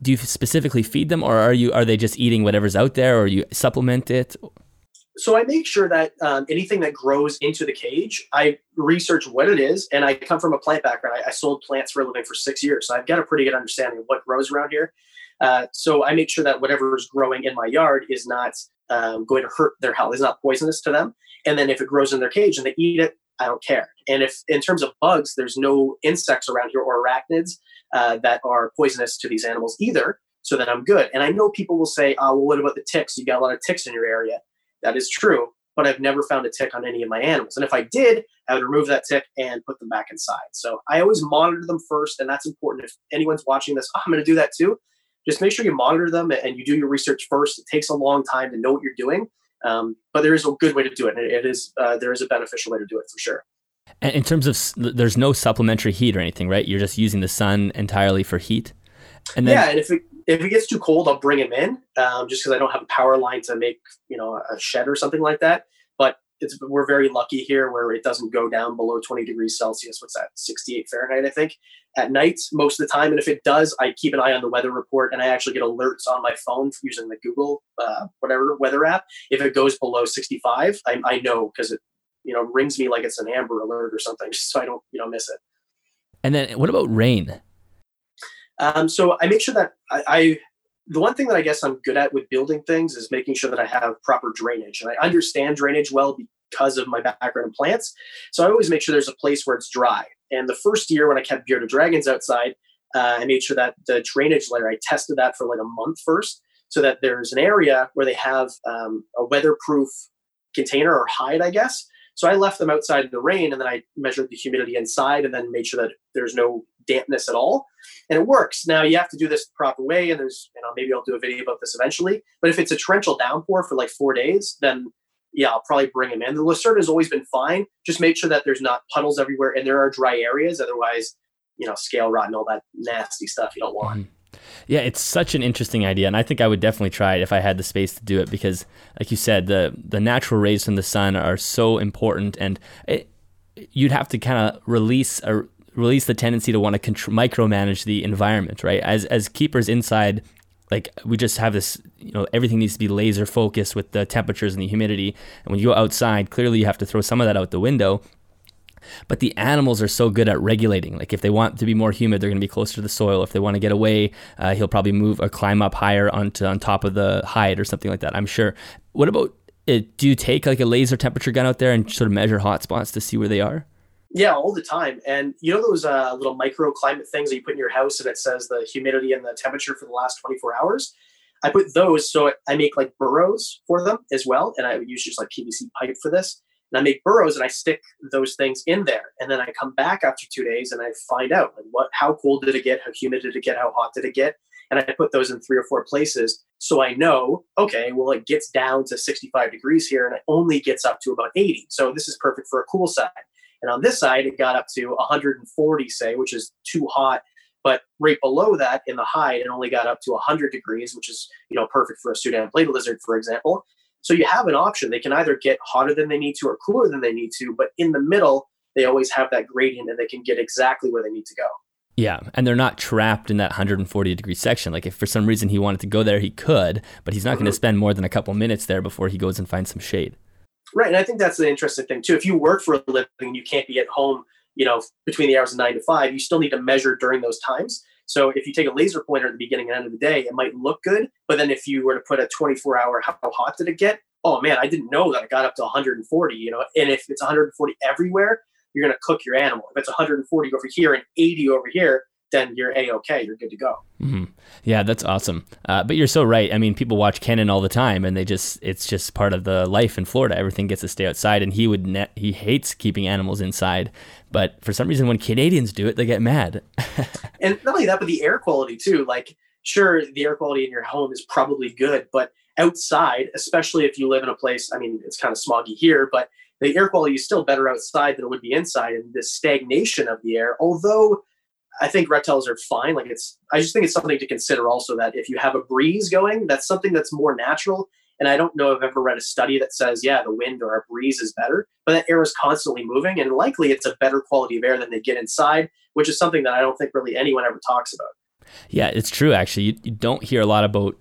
do you specifically feed them, or are they just eating whatever's out there, or you supplement it? So I make sure that anything that grows into the cage, I research what it is. And I come from a plant background. I sold plants for a living for 6 years. So I've got a pretty good understanding of what grows around here. So I make sure that whatever is growing in my yard is not going to hurt their health, is not poisonous to them. And then if it grows in their cage and they eat it, I don't care. And if in terms of bugs, there's no insects around here or arachnids that are poisonous to these animals either. So then I'm good. And I know people will say, oh, well, what about the ticks? You got a lot of ticks in your area. That is true, but I've never found a tick on any of my animals. And if I did, I would remove that tick and put them back inside. So I always monitor them first. And that's important. If anyone's watching this, oh, I'm going to do that too. Just make sure you monitor them and you do your research first. It takes a long time to know what you're doing, but there is a good way to do it. And there is a beneficial way to do it for sure. And in terms of, there's no supplementary heat or anything, right? You're just using the sun entirely for heat. And then, yeah, and if it gets too cold, I'll bring them in just because I don't have a power line to make a shed or something like that. But we're very lucky here where it doesn't go down below 20 degrees Celsius. What's that? 68 Fahrenheit, I think, at night most of the time. And if it does, I keep an eye on the weather report, and I actually get alerts on my phone using the Google, whatever weather app. If it goes below 65, I know, because it, rings me like it's an Amber Alert or something, just so I don't, miss it. And then what about rain? So I make sure that the one thing that I guess I'm good at with building things is making sure that I have proper drainage. And I understand drainage well because of my background in plants. So I always make sure there's a place where it's dry. And the first year when I kept bearded dragons outside, I made sure that the drainage layer, I tested that for like a month first, so that there's an area where they have a weatherproof container or hide, I guess. So I left them outside in the rain, and then I measured the humidity inside and then made sure that there's no dampness at all. And it works. Now you have to do this the proper way, and there's, maybe I'll do a video about this eventually. But if it's a torrential downpour for like 4 days, then yeah, I'll probably bring them in. The lacerta has always been fine. Just make sure that there's not puddles everywhere and there are dry areas. Otherwise, scale rot and all that nasty stuff you don't want. Yeah, it's such an interesting idea, and I think I would definitely try it if I had the space to do it, because like you said, the natural rays from the sun are so important, and you'd have to kind of release the tendency to want to micromanage the environment, right? As keepers inside, like we just have this, everything needs to be laser focused with the temperatures and the humidity. And when you go outside, clearly you have to throw some of that out the window. But the animals are so good at regulating. Like if they want to be more humid, they're going to be closer to the soil. If they want to get away, he'll probably move or climb up higher on top of the hide or something like that, I'm sure. What about, do you take like a laser temperature gun out there and sort of measure hot spots to see where they are? Yeah, all the time. And those little microclimate things that you put in your house and it says the humidity and the temperature for the last 24 hours? I put those, so I make like burrows for them as well. And I would use just like PVC pipe for this. And I make burrows and I stick those things in there. And then I come back after 2 days and I find out like how cold did it get? How humid did it get? How hot did it get? And I put those in 3 or 4 places. So I know, okay, well, it gets down to 65 degrees here and it only gets up to about 80. So this is perfect for a cool side. And on this side, it got up to 140, say, which is too hot. But right below that in the hide, it only got up to 100 degrees, which is, perfect for a Sudan plated lizard, for example. So you have an option. They can either get hotter than they need to or cooler than they need to, but in the middle, they always have that gradient and they can get exactly where they need to go. Yeah, and they're not trapped in that 140 degree section. Like if for some reason he wanted to go there, he could, but he's not going to spend more than a couple minutes there before he goes and finds some shade. Right, and I think that's the interesting thing too. If you work for a living and you can't be at home, between the hours of 9 to 5, you still need to measure during those times. So if you take a laser pointer at the beginning and end of the day, it might look good. But then if you were to put a 24-hour, how hot did it get? Oh, man, I didn't know that it got up to 140, And if it's 140 everywhere, you're going to cook your animal. If it's 140 over here and 80 over here, then you're A-okay. You're good to go. Mm-hmm. Yeah, that's awesome. But you're so right. I mean, people watch Kenan all the time, and it's just part of the life in Florida. Everything gets to stay outside, and he hates keeping animals inside. But for some reason, when Canadians do it, they get mad. And not only that, but the air quality too. Like, sure, the air quality in your home is probably good, but outside, especially if you live in a place, I mean, it's kind of smoggy here, but the air quality is still better outside than it would be inside. And the stagnation of the air, although I think reptiles are fine. Like I just think it's something to consider also, that if you have a breeze going, that's something that's more natural. And I don't know if I've ever read a study that says, yeah, the wind or a breeze is better, but that air is constantly moving, and likely it's a better quality of air than they get inside, which is something that I don't think really anyone ever talks about. Yeah, it's true. Actually, you don't hear a lot about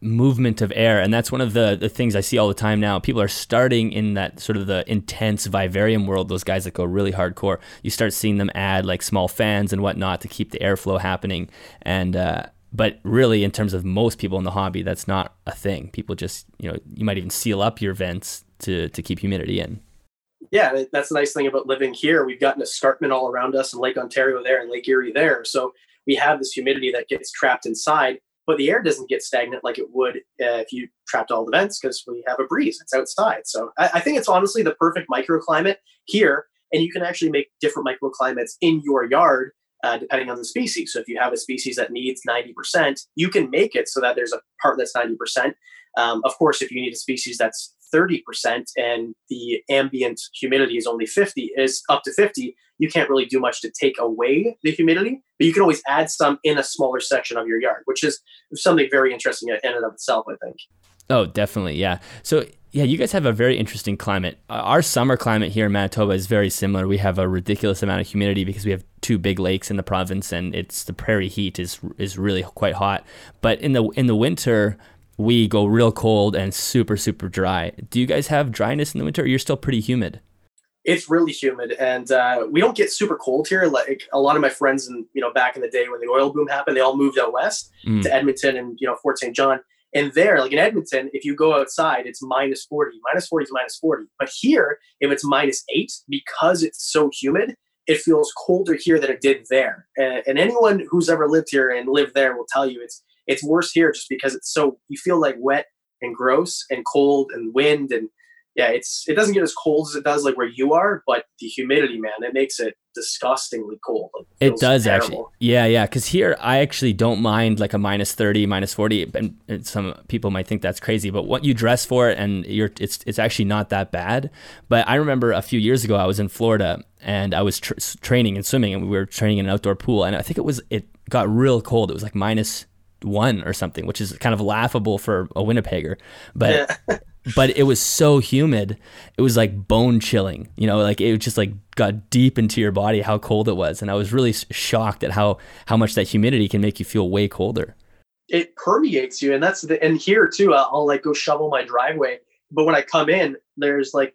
movement of air. And that's one of the things I see all the time now. People are starting in that sort of the intense vivarium world, those guys that go really hardcore. You start seeing them add like small fans and whatnot to keep the airflow happening. And, but really, in terms of most people in the hobby, that's not a thing. People just, you know, you might even seal up your vents to keep humidity in. Yeah, that's the nice thing about living here. We've got an escarpment all around us, and Lake Ontario there and Lake Erie there. So we have this humidity that gets trapped inside, but the air doesn't get stagnant like it would if you trapped all the vents, because we have a breeze. It's outside. So I think it's honestly the perfect microclimate here. And you can actually make different microclimates in your yard, depending on the species. So if you have a species that needs 90%, you can make it so that there's a part that's 90%. Of course, if you need a species that's 30% and the ambient humidity is only 50, you can't really do much to take away the humidity, but you can always add some in a smaller section of your yard, which is something very interesting in and of itself, I think. Oh, definitely. Yeah. So yeah, you guys have a very interesting climate. Our summer climate here in Manitoba is very similar. We have a ridiculous amount of humidity because we have two big lakes in the province, and it's the prairie heat is really quite hot. But in the winter, we go real cold and super, super dry. Do you guys have dryness in the winter, or you're still pretty humid? It's really humid, and we don't get super cold here. Like a lot of my friends, and you know, back in the day when the oil boom happened, they all moved out west to Edmonton and, you know, Fort St. John. And there, like in Edmonton, if you go outside, it's minus 40. Minus 40 is minus 40. But here, if it's minus 8, because it's so humid, it feels colder here than it did there. And anyone who's ever lived here and lived there will tell you it's worse here, just because it's so, you feel like wet and gross and cold and wind. And yeah, it doesn't get as cold as it does like where you are, but the humidity, man, it makes it disgustingly cold. It does, terrible. Actually. Yeah. Because here I actually don't mind like a minus 30, minus 40. And some people might think that's crazy, but what you dress for it, and it's actually not that bad. But I remember a few years ago I was in Florida, and I was training and swimming, and we were training in an outdoor pool. And I think it got real cold. It was like minus 1 or something, which is kind of laughable for a Winnipegger. But yeah. But it was so humid, it was like bone chilling, you know, like it just like got deep into your body how cold it was. And I was really shocked at how much that humidity can make you feel way colder. It permeates you. And and here too, I'll like go shovel my driveway, but when I come in, there's like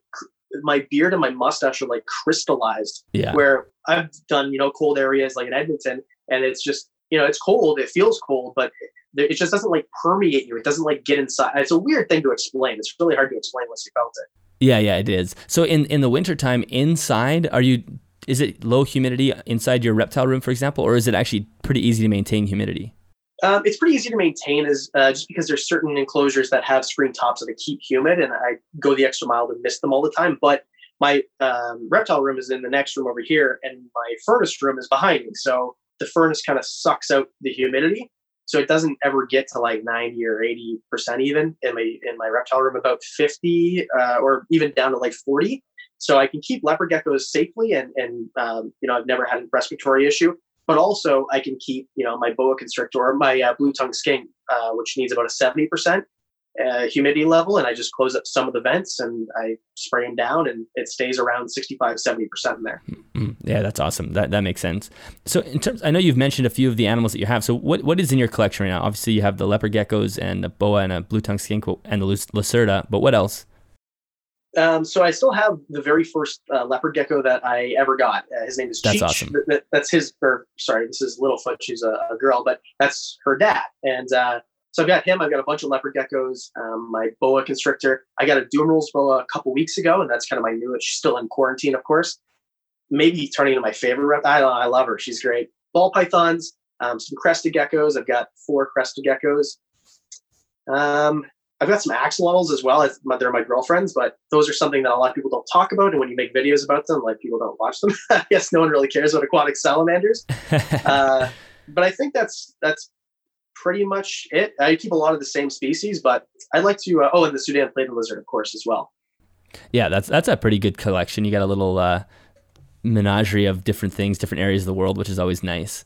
my beard and my mustache are like crystallized. Yeah. Where I've done, you know, cold areas like in Edmonton, and it's just, you know, it's cold, it feels cold, but it just doesn't like permeate you. It doesn't like get inside. It's a weird thing to explain. It's really hard to explain once you felt it. Yeah, it is. So in the wintertime inside, is it low humidity inside your reptile room, for example, or is it actually pretty easy to maintain humidity? It's pretty easy to maintain just because there's certain enclosures that have screen tops that I keep humid, and I go the extra mile to miss them all the time. But my reptile room is in the next room over here, and my furnace room is behind me. So the furnace kind of sucks out the humidity. So it doesn't ever get to like 90 or 80% even in my reptile room, about 50 or even down to like 40. So I can keep leopard geckos safely, and you know, I've never had an respiratory issue. But also I can keep, you know, my boa constrictor or my blue tongue skink, which needs about a 70% humidity level, and I just close up some of the vents and I spray them down, and it stays around 65-70% in there. Yeah, that's awesome. That makes sense. So in terms, I know you've mentioned a few of the animals that you have. So what is in your collection right now? Obviously you have the leopard geckos and a boa and a blue tongue skink and the lacerda, but what else? So I still have the very first leopard gecko that I ever got. His name is Cheech. That's awesome. This is Littlefoot. She's a girl, but that's her dad. And so I've got him. I've got a bunch of leopard geckos, my boa constrictor. I got a Doomerl's boa a couple weeks ago, and that's kind of my new. She's still in quarantine, of course. Maybe turning into my favorite reptile. I don't know. I love her. She's great. Ball pythons, some crested geckos. I've got 4 crested geckos. I've got some axolotls as well. They're my girlfriends, but those are something that a lot of people don't talk about. And when you make videos about them, like, people don't watch them. I guess no one really cares about aquatic salamanders. But I think that's pretty much it. I keep a lot of the same species, but I'd like to, and the Sudan plated lizard, of course, as well. Yeah, that's a pretty good collection. You got a little menagerie of different things, different areas of the world, which is always nice.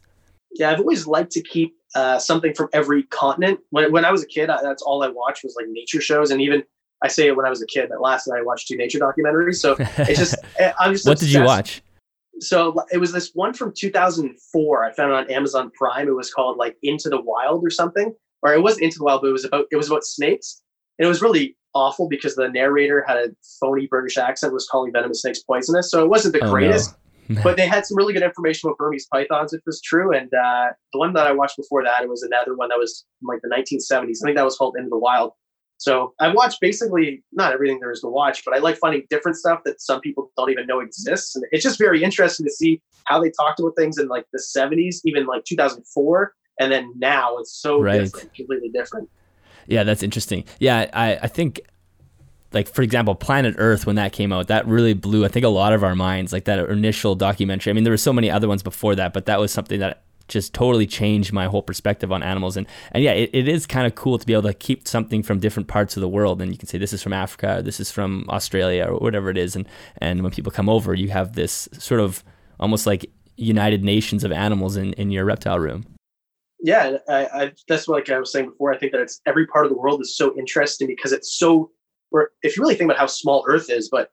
Yeah, I've always liked to keep something from every continent. When I was a kid, that's all I watched was like nature shows. And even I say when I was a kid, at last night I watched 2 nature documentaries. So it's just, I'm just What obsessed. Did you watch? So it was this one from 2004. I found it on Amazon Prime. It was called like Into the Wild or something, or it wasn't Into the Wild, but it was about snakes. And it was really awful because the narrator had a phony British accent, was calling venomous snakes poisonous. So it wasn't the greatest, but they had some really good information about Burmese pythons, if it's true. And the one that I watched before that, it was another one that was from like the 1970s. I think that was called Into the Wild. So I watched basically not everything there is to watch, but I like finding different stuff that some people don't even know exists. And it's just very interesting to see how they talked about things in like the 70s, even like 2004. And then now it's so different, completely different. Yeah, that's interesting. Yeah, I think like, for example, Planet Earth, when that came out, that really blew, I think, a lot of our minds, like that initial documentary. I mean, there were so many other ones before that, but that was something that just totally changed my whole perspective on animals. And yeah, it is kind of cool to be able to keep something from different parts of the world. And you can say, this is from Africa, or this is from Australia, or whatever it is. And when people come over, you have this sort of almost like United Nations of animals in your reptile room. Yeah, I that's what, like I was saying before. I think that it's every part of the world is so interesting because it's so, or if you really think about how small Earth is, but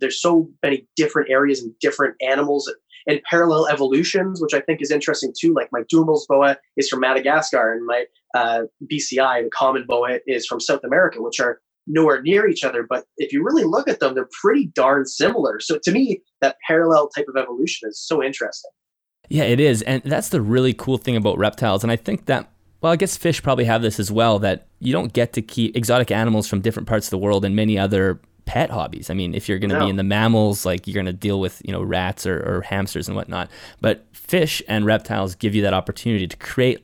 there's so many different areas and different animals and parallel evolutions, which I think is interesting too. Like my Dumel's boa is from Madagascar, and my BCI, the common boa, is from South America, which are nowhere near each other. But if you really look at them, they're pretty darn similar. So to me, that parallel type of evolution is so interesting. Yeah, it is. And that's the really cool thing about reptiles. And I think that, well, I guess fish probably have this as well, that you don't get to keep exotic animals from different parts of the world and many other pet hobbies. I mean, if you're going to be in the mammals, like you're going to deal with, rats or hamsters and whatnot. But fish and reptiles give you that opportunity to create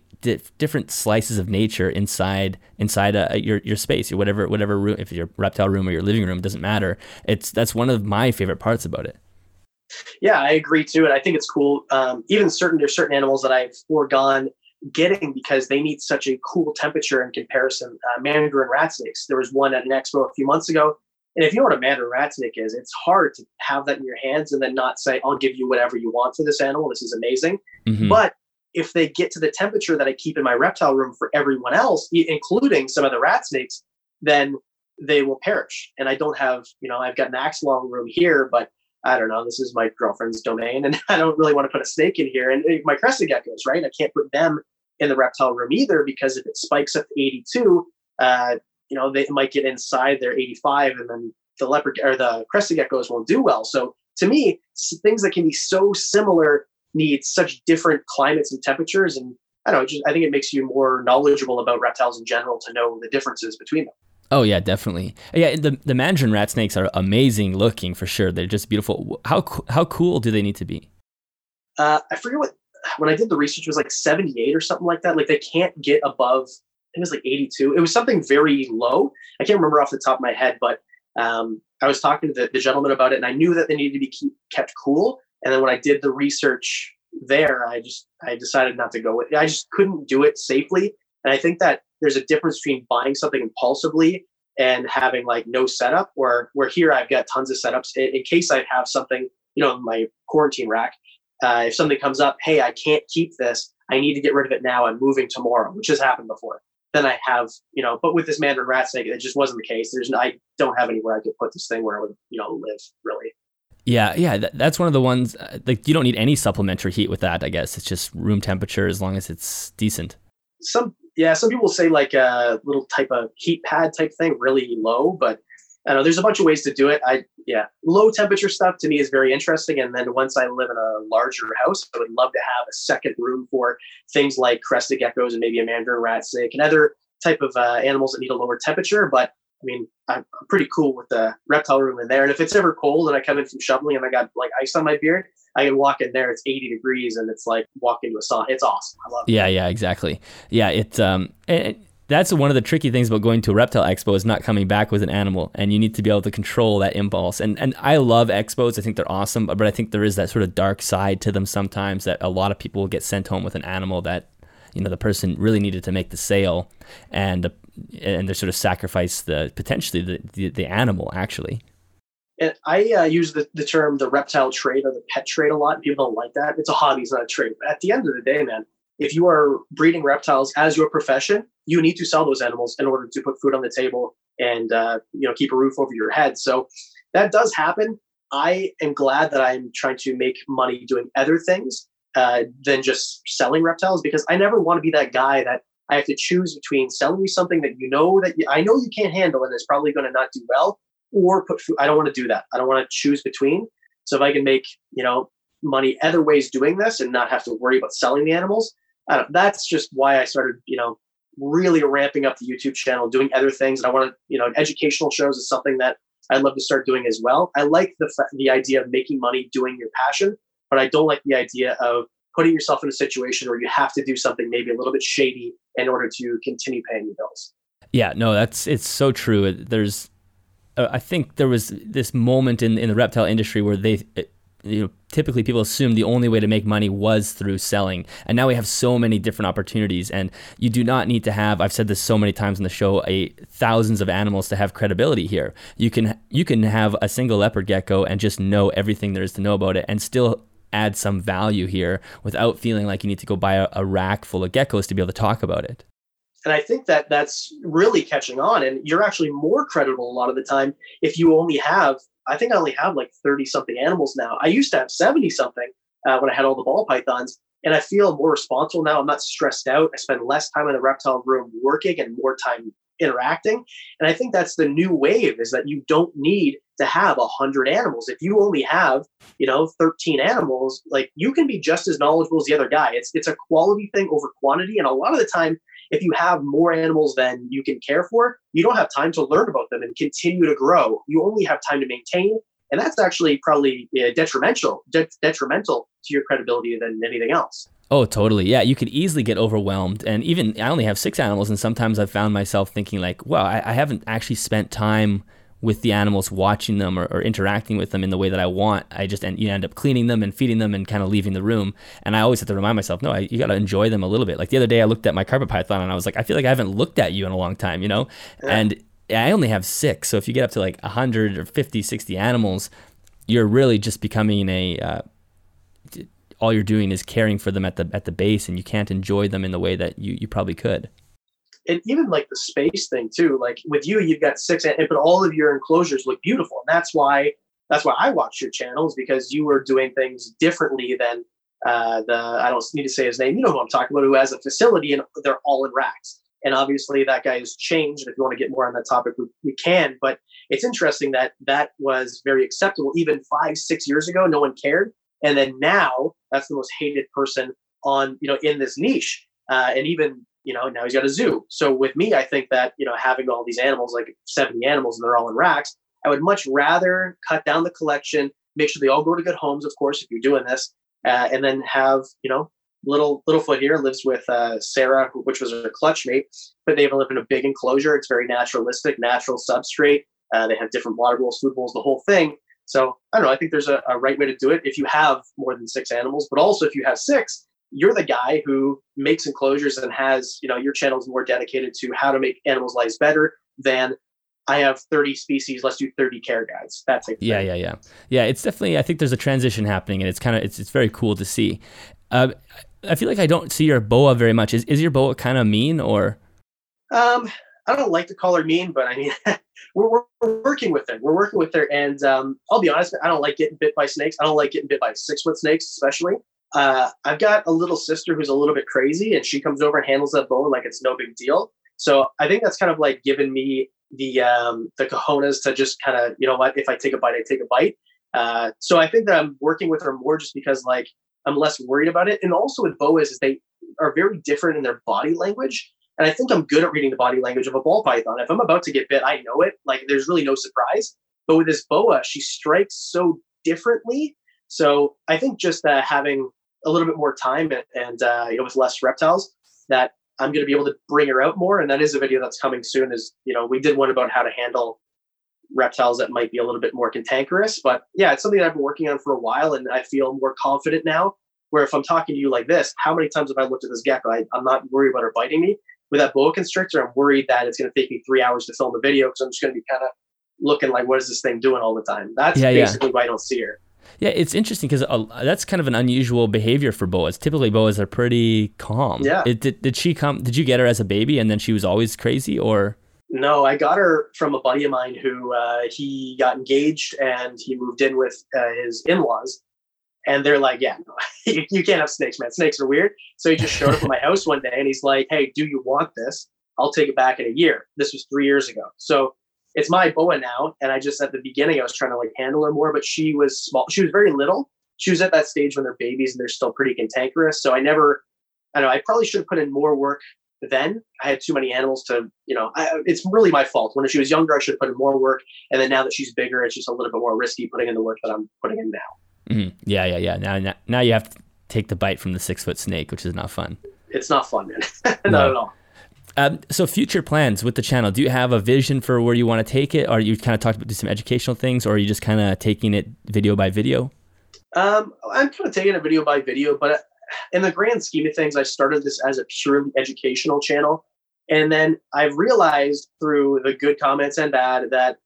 different slices of nature inside your space, or whatever room, if your reptile room or your living room, doesn't matter. That's one of my favorite parts about it. Yeah, I agree too. And I think it's cool. Even there's certain animals that I've foregone getting because they need such a cool temperature in comparison. Mandarin rat snakes. There was one at an expo a few months ago. And if you know what a mandarin rat snake is, it's hard to have that in your hands and then not say, I'll give you whatever you want for this animal. This is amazing. Mm-hmm. But if they get to the temperature that I keep in my reptile room for everyone else, including some of the rat snakes, then they will perish. And I don't have, I've got an axolotl room here, but I don't know, this is my girlfriend's domain and I don't really want to put a snake in here. And my crested geckos, right? I can't put them in the reptile room either because if it spikes up to 82, they might get inside their 85 and then the leopard or the crested geckos won't do well. So to me, things that can be so similar need such different climates and temperatures. And I don't know, I think it makes you more knowledgeable about reptiles in general to know the differences between them. Oh yeah, definitely. Yeah, the mandarin rat snakes are amazing looking for sure. They're just beautiful. How cool do they need to be? I forget when I did the research, it was like 78 or something like that. Like they can't get above, I think it was like 82. It was something very low. I can't remember off the top of my head, but I was talking to the gentleman about it, and I knew that they needed to be kept cool. And then when I did the research there, I decided not to go with it. I just couldn't do it safely, and I think that there's a difference between buying something impulsively and having like no setup, or where here I've got tons of setups in case I have something, in my quarantine rack. If something comes up, hey, I can't keep this. I need to get rid of it now. I'm moving tomorrow, which has happened before. Then I have, but with this mandarin rat snake, it just wasn't the case. I don't have anywhere I could put this thing where I would, live really. Yeah. That's one of the ones like you don't need any supplementary heat with that. I guess it's just room temperature as long as it's decent. Some people say like a little type of heat pad type thing, really low, but I don't know, there's a bunch of ways to do it. Low temperature stuff to me is very interesting. And then once I live in a larger house, I would love to have a second room for things like crested geckos and maybe a mandarin rat snake and other type of animals that need a lower temperature. But I mean, I'm pretty cool with the reptile room in there. And if it's ever cold and I come in from shoveling and I got like ice on my beard, I can walk in there, it's 80 degrees and it's like walk into a sauna. It's awesome. I love it. Yeah, exactly. Yeah, it's that's one of the tricky things about going to a reptile expo is not coming back with an animal, and you need to be able to control that impulse. And I love expos. I think they're awesome, but I think there is that sort of dark side to them sometimes that a lot of people will get sent home with an animal that you know, the person really needed to make the sale, and they sort of sacrifice potentially the animal actually. And I use the term the reptile trade or the pet trade a lot. People don't like that. It's a hobby, it's not a trade. But at the end of the day, man, if you are breeding reptiles as your profession, you need to sell those animals in order to put food on the table and keep a roof over your head. So that does happen. I am glad that I'm trying to make money doing other things than just selling reptiles, because I never want to be that guy that I have to choose between selling you something that I know you can't handle and it's probably going to not do well, or put food. I don't want to do that. I don't want to choose between. So if I can make, money other ways doing this and not have to worry about selling the animals, that's just why I started, really ramping up the YouTube channel, doing other things. And I want to, educational shows is something that I'd love to start doing as well. I like the idea of making money doing your passion, but I don't like the idea of putting yourself in a situation where you have to do something maybe a little bit shady in order to continue paying your bills. Yeah, no, it's so true. There's, I think there was this moment in the reptile industry where typically people assumed the only way to make money was through selling. And now we have so many different opportunities, and you do not need to have, I've said this so many times on the show, thousands of animals to have credibility here. You can have a single leopard gecko and just know everything there is to know about it and still add some value here without feeling like you need to go buy a rack full of geckos to be able to talk about it. And I think that that's really catching on, and you're actually more credible a lot of the time if you only have, I think I only have like 30-something animals now. I used to have 70-something when I had all the ball pythons, and I feel more responsible now. I'm not stressed out. I spend less time in the reptile room working and more time interacting. And I think that's the new wave, is that you don't need to have 100 animals. If you only have, 13 animals, like, you can be just as knowledgeable as the other guy. It's a quality thing over quantity. And a lot of the time, if you have more animals than you can care for, you don't have time to learn about them and continue to grow. You only have time to maintain. And that's actually probably detrimental to your credibility than anything else. Oh, totally. Yeah, you could easily get overwhelmed. And even I only have 6 animals, and sometimes I've found myself thinking like, well, I haven't actually spent time with the animals, watching them or interacting with them in the way that I want. I just end up cleaning them and feeding them and kind of leaving the room. And I always have to remind myself, no, you got to enjoy them a little bit. Like the other day I looked at my carpet python and I was like, I feel like I haven't looked at you in a long time, Yeah. And I only have 6. So if you get up to like 100 or 50, 60 animals, you're really just becoming all you're doing is caring for them at the base, and you can't enjoy them in the way that you probably could. And even like the space thing too, like with you've got 6, but all of your enclosures look beautiful. And that's why I watch your channels, because you were doing things differently than I don't need to say his name. You know who I'm talking about, who has a facility and they're all in racks. And obviously that guy has changed. If you want to get more on that topic, we can, but it's interesting that was very acceptable. Even 5-6 years ago, no one cared. And then now that's the most hated person on, in this niche. And even, now he's got a zoo. So with me, I think that, having all these animals, like 70 animals, and they're all in racks, I would much rather cut down the collection, make sure they all go to good homes, of course, if you're doing this, and then have, Littlefoot here lives with Sarah, which was her clutch mate, but they live in a big enclosure. It's very naturalistic, natural substrate. They have different water bowls, food bowls, the whole thing. So I don't know. I think there's a right way to do it if you have more than 6 animals, but also if you have 6, you're the guy who makes enclosures and has, your channel's more dedicated to how to make animals' lives better than I have 30 species, let's do 30 care guides. That's it. Yeah. It's definitely, I think there's a transition happening, and it's very cool to see. I feel like I don't see your boa very much. Is your boa kind of mean, or? I don't like to call her mean, but I mean, we're working with her. And I'll be honest, I don't like getting bit by snakes. I don't like getting bit by 6-foot snakes, especially. I've got a little sister who's a little bit crazy, and she comes over and handles that boa like it's no big deal. So I think that's kind of like given me the cojones to just kind of, what, if I take a bite, I take a bite. So I think that I'm working with her more just because like I'm less worried about it. And also with boas is they are very different in their body language. And I think I'm good at reading the body language of a ball python. If I'm about to get bit, I know it. Like there's really no surprise. But with this boa, she strikes so differently. So I think just having a little bit more time and with less reptiles, that I'm going to be able to bring her out more. And that is a video that's coming soon, is, we did one about how to handle reptiles that might be a little bit more cantankerous, but yeah, it's something that I've been working on for a while, and I feel more confident now where if I'm talking to you like this, how many times have I looked at this gecko? I'm not worried about her biting me. With that boa constrictor, I'm worried that it's going to take me 3 hours to film the video because I'm just going to be kind of looking like, what is this thing doing all the time? That's basically why I don't see her. Yeah, it's interesting because that's kind of an unusual behavior for boas. Typically, boas are pretty calm. Yeah. Did she come? Did you get her as a baby, and then she was always crazy, or? No, I got her from a buddy of mine who he got engaged and he moved in with his in-laws, and they're like, "Yeah, no, you can't have snakes, man. Snakes are weird." So he just showed up at my house one day, and he's like, "Hey, do you want this? I'll take it back in a year." This was 3 years ago, so. It's my boa now, and I just, at the beginning, I was trying to like handle her more, but she was small. She was very little. She was at that stage when they're babies and they're still pretty cantankerous. So I probably should have put in more work then. I had too many animals to, it's really my fault. When she was younger, I should have put in more work. And then now that she's bigger, it's just a little bit more risky putting in the work that I'm putting in now. Mm-hmm. Yeah. Now you have to take the bite from the 6-foot snake, which is not fun. It's not fun, man. Not at all. So future plans with the channel, do you have a vision for where you want to take it? Or you kind of talked about some educational things, or are you just kind of taking it video by video? I'm kind of taking it video by video, but in the grand scheme of things, I started this as a purely educational channel. And then I've realized through the good comments and bad that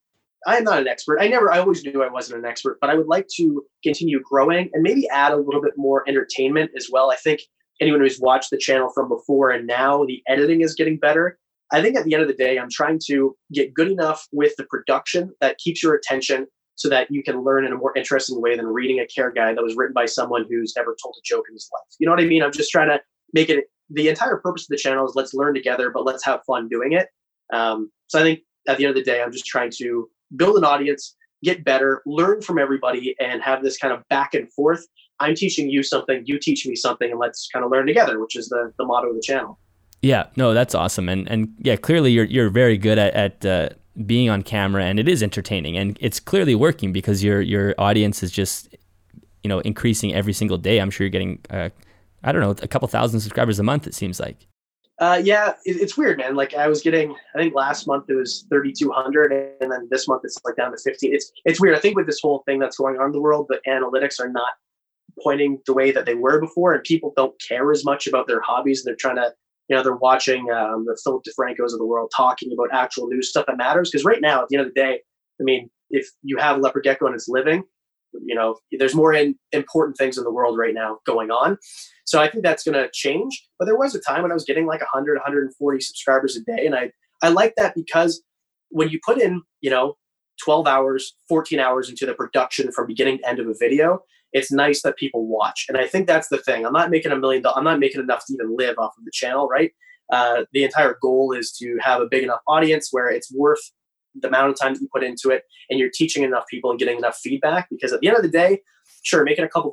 I'm not an expert. I always knew I wasn't an expert, but I would like to continue growing and maybe add a little bit more entertainment as well. I think anyone who's watched the channel from before and now, the editing is getting better. I think at the end of the day, I'm trying to get good enough with the production that keeps your attention so that you can learn in a more interesting way than reading a care guide that was written by someone who's never told a joke in his life. You know what I mean? I'm just trying to make it, the entire purpose of the channel is let's learn together, but let's have fun doing it. So I think at the end of the day, I'm just trying to build an audience, get better, learn from everybody, and have this kind of back and forth. I'm teaching you something, you teach me something, and let's kind of learn together, which is the motto of the channel. Yeah, no, that's awesome. And yeah, clearly you're very good at being on camera, and it is entertaining, and it's clearly working because your audience is just, increasing every single day. I'm sure you're getting, a couple thousand subscribers a month, it seems like. Yeah, it's weird, man. Like I was getting, I think last month it was 3,200, and then this month it's like down to 15. It's weird. I think with this whole thing that's going on in the world, the analytics are not pointing the way that they were before, and people don't care as much about their hobbies. They're trying to, they're watching the Philip DeFrancos of the world talking about actual news stuff that matters. Because right now, at the end of the day, I mean, if you have a leopard gecko and it's living, there's more important things in the world right now going on. So I think that's going to change. But there was a time when I was getting like 100, 140 subscribers a day, and I like that because when you put in, 12 hours, 14 hours into the production from beginning to end of a video, it's nice that people watch. And I think that's the thing. I'm not making I'm not making enough to even live off of the channel, right? The entire goal is to have a big enough audience where it's worth the amount of time that you put into it, and you're teaching enough people and getting enough feedback. Because at the end of the day, sure, making a couple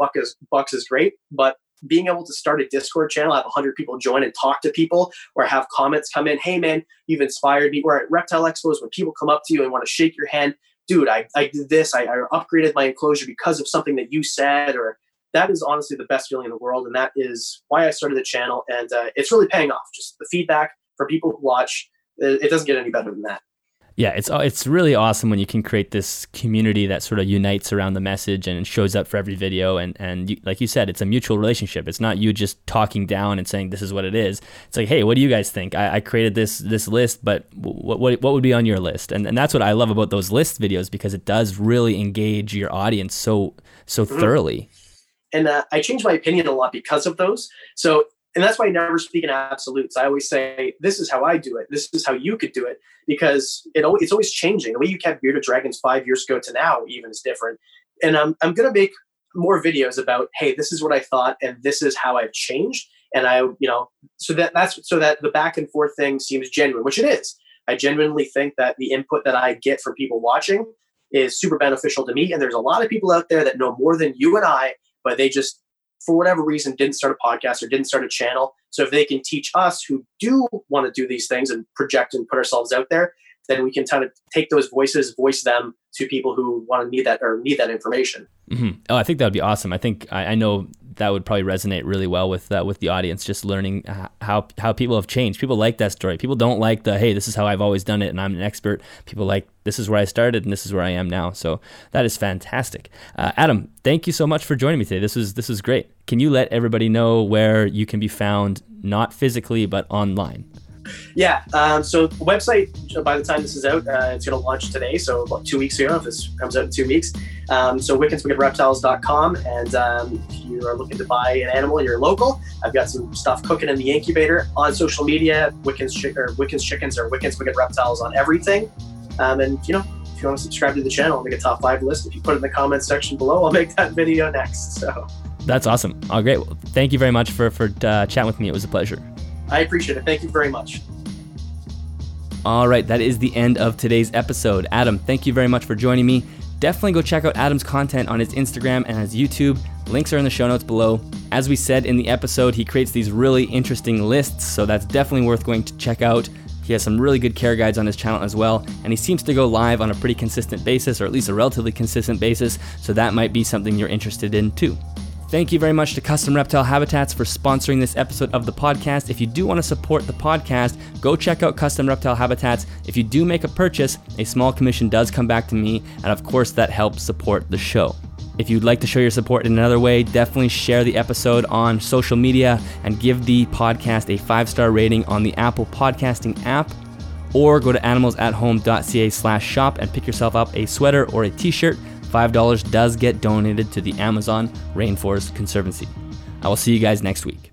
bucks is great, but being able to start a Discord channel, have 100 people join and talk to people, or have comments come in, hey man, you've inspired me. Or at reptile expos, when people come up to you and want to shake your hand, dude, I did this. I upgraded my enclosure because of something that you said. Or that is honestly the best feeling in the world. And that is why I started the channel. And it's really paying off. Just the feedback from people who watch, it doesn't get any better than that. Yeah, it's really awesome when you can create this community that sort of unites around the message and shows up for every video. And you, like you said, it's a mutual relationship. It's not you just talking down and saying this is what it is. It's like, hey, what do you guys think? I created this list, but what would be on your list? And that's what I love about those list videos, because it does really engage your audience so mm-hmm. thoroughly. And I changed my opinion a lot because of those. And that's why I never speak in absolutes. I always say, this is how I do it. This is how you could do it, because it's always changing. The way you kept bearded dragons 5 years ago to now even is different. And I'm going to make more videos about, hey, this is what I thought and this is how I've changed. And so that the back and forth thing seems genuine, which it is. I genuinely think that the input that I get from people watching is super beneficial to me. And there's a lot of people out there that know more than you and I, but they just, for whatever reason, didn't start a podcast or didn't start a channel. So if they can teach us who do want to do these things and project and put ourselves out there, then we can kind of take those voices, voice them to people who want to need that or need that information. Mm-hmm. Oh, I think that'd be awesome. I think I know that would probably resonate really well with the audience, just learning how people have changed. People like that story. People don't like the, hey, this is how I've always done it and I'm an expert. People like, this is where I started and this is where I am now. So that is fantastic. Adam, thank you so much for joining me today. This was great. Can you let everybody know where you can be found, not physically, but online? Yeah. So the website, by the time this is out, it's going to launch today. So about 2 weeks ago, if this comes out in 2 weeks. So WickensWickedReptiles.com. And if you are looking to buy an animal, you're local. I've got some stuff cooking in the incubator. On social media, Wickens Chickens or Wickens Wicked Reptiles on everything. And, you know, if you want to subscribe to the channel, I'll make a top 5 list. If you put it in the comments section below, I'll make that video next. So that's awesome. Oh, great. Well, thank you very much for chatting with me. It was a pleasure. I appreciate it. Thank you very much. All right, that is the end of today's episode. Adam, thank you very much for joining me. Definitely go check out Adam's content on his Instagram and his YouTube. Links are in the show notes below. As we said in the episode, he creates these really interesting lists, so that's definitely worth going to check out. He has some really good care guides on his channel as well, and he seems to go live on a pretty consistent basis, or at least a relatively consistent basis, so that might be something you're interested in too. Thank you very much to Custom Reptile Habitats for sponsoring this episode of the podcast. If you do want to support the podcast, go check out Custom Reptile Habitats. If you do make a purchase, a small commission does come back to me, and of course that helps support the show. If you'd like to show your support in another way, definitely share the episode on social media and give the podcast a 5-star rating on the Apple Podcasting app, or go to animalsathome.ca/shop and pick yourself up a sweater or a t-shirt. $5 does get donated to the Amazon Rainforest Conservancy. I will see you guys next week.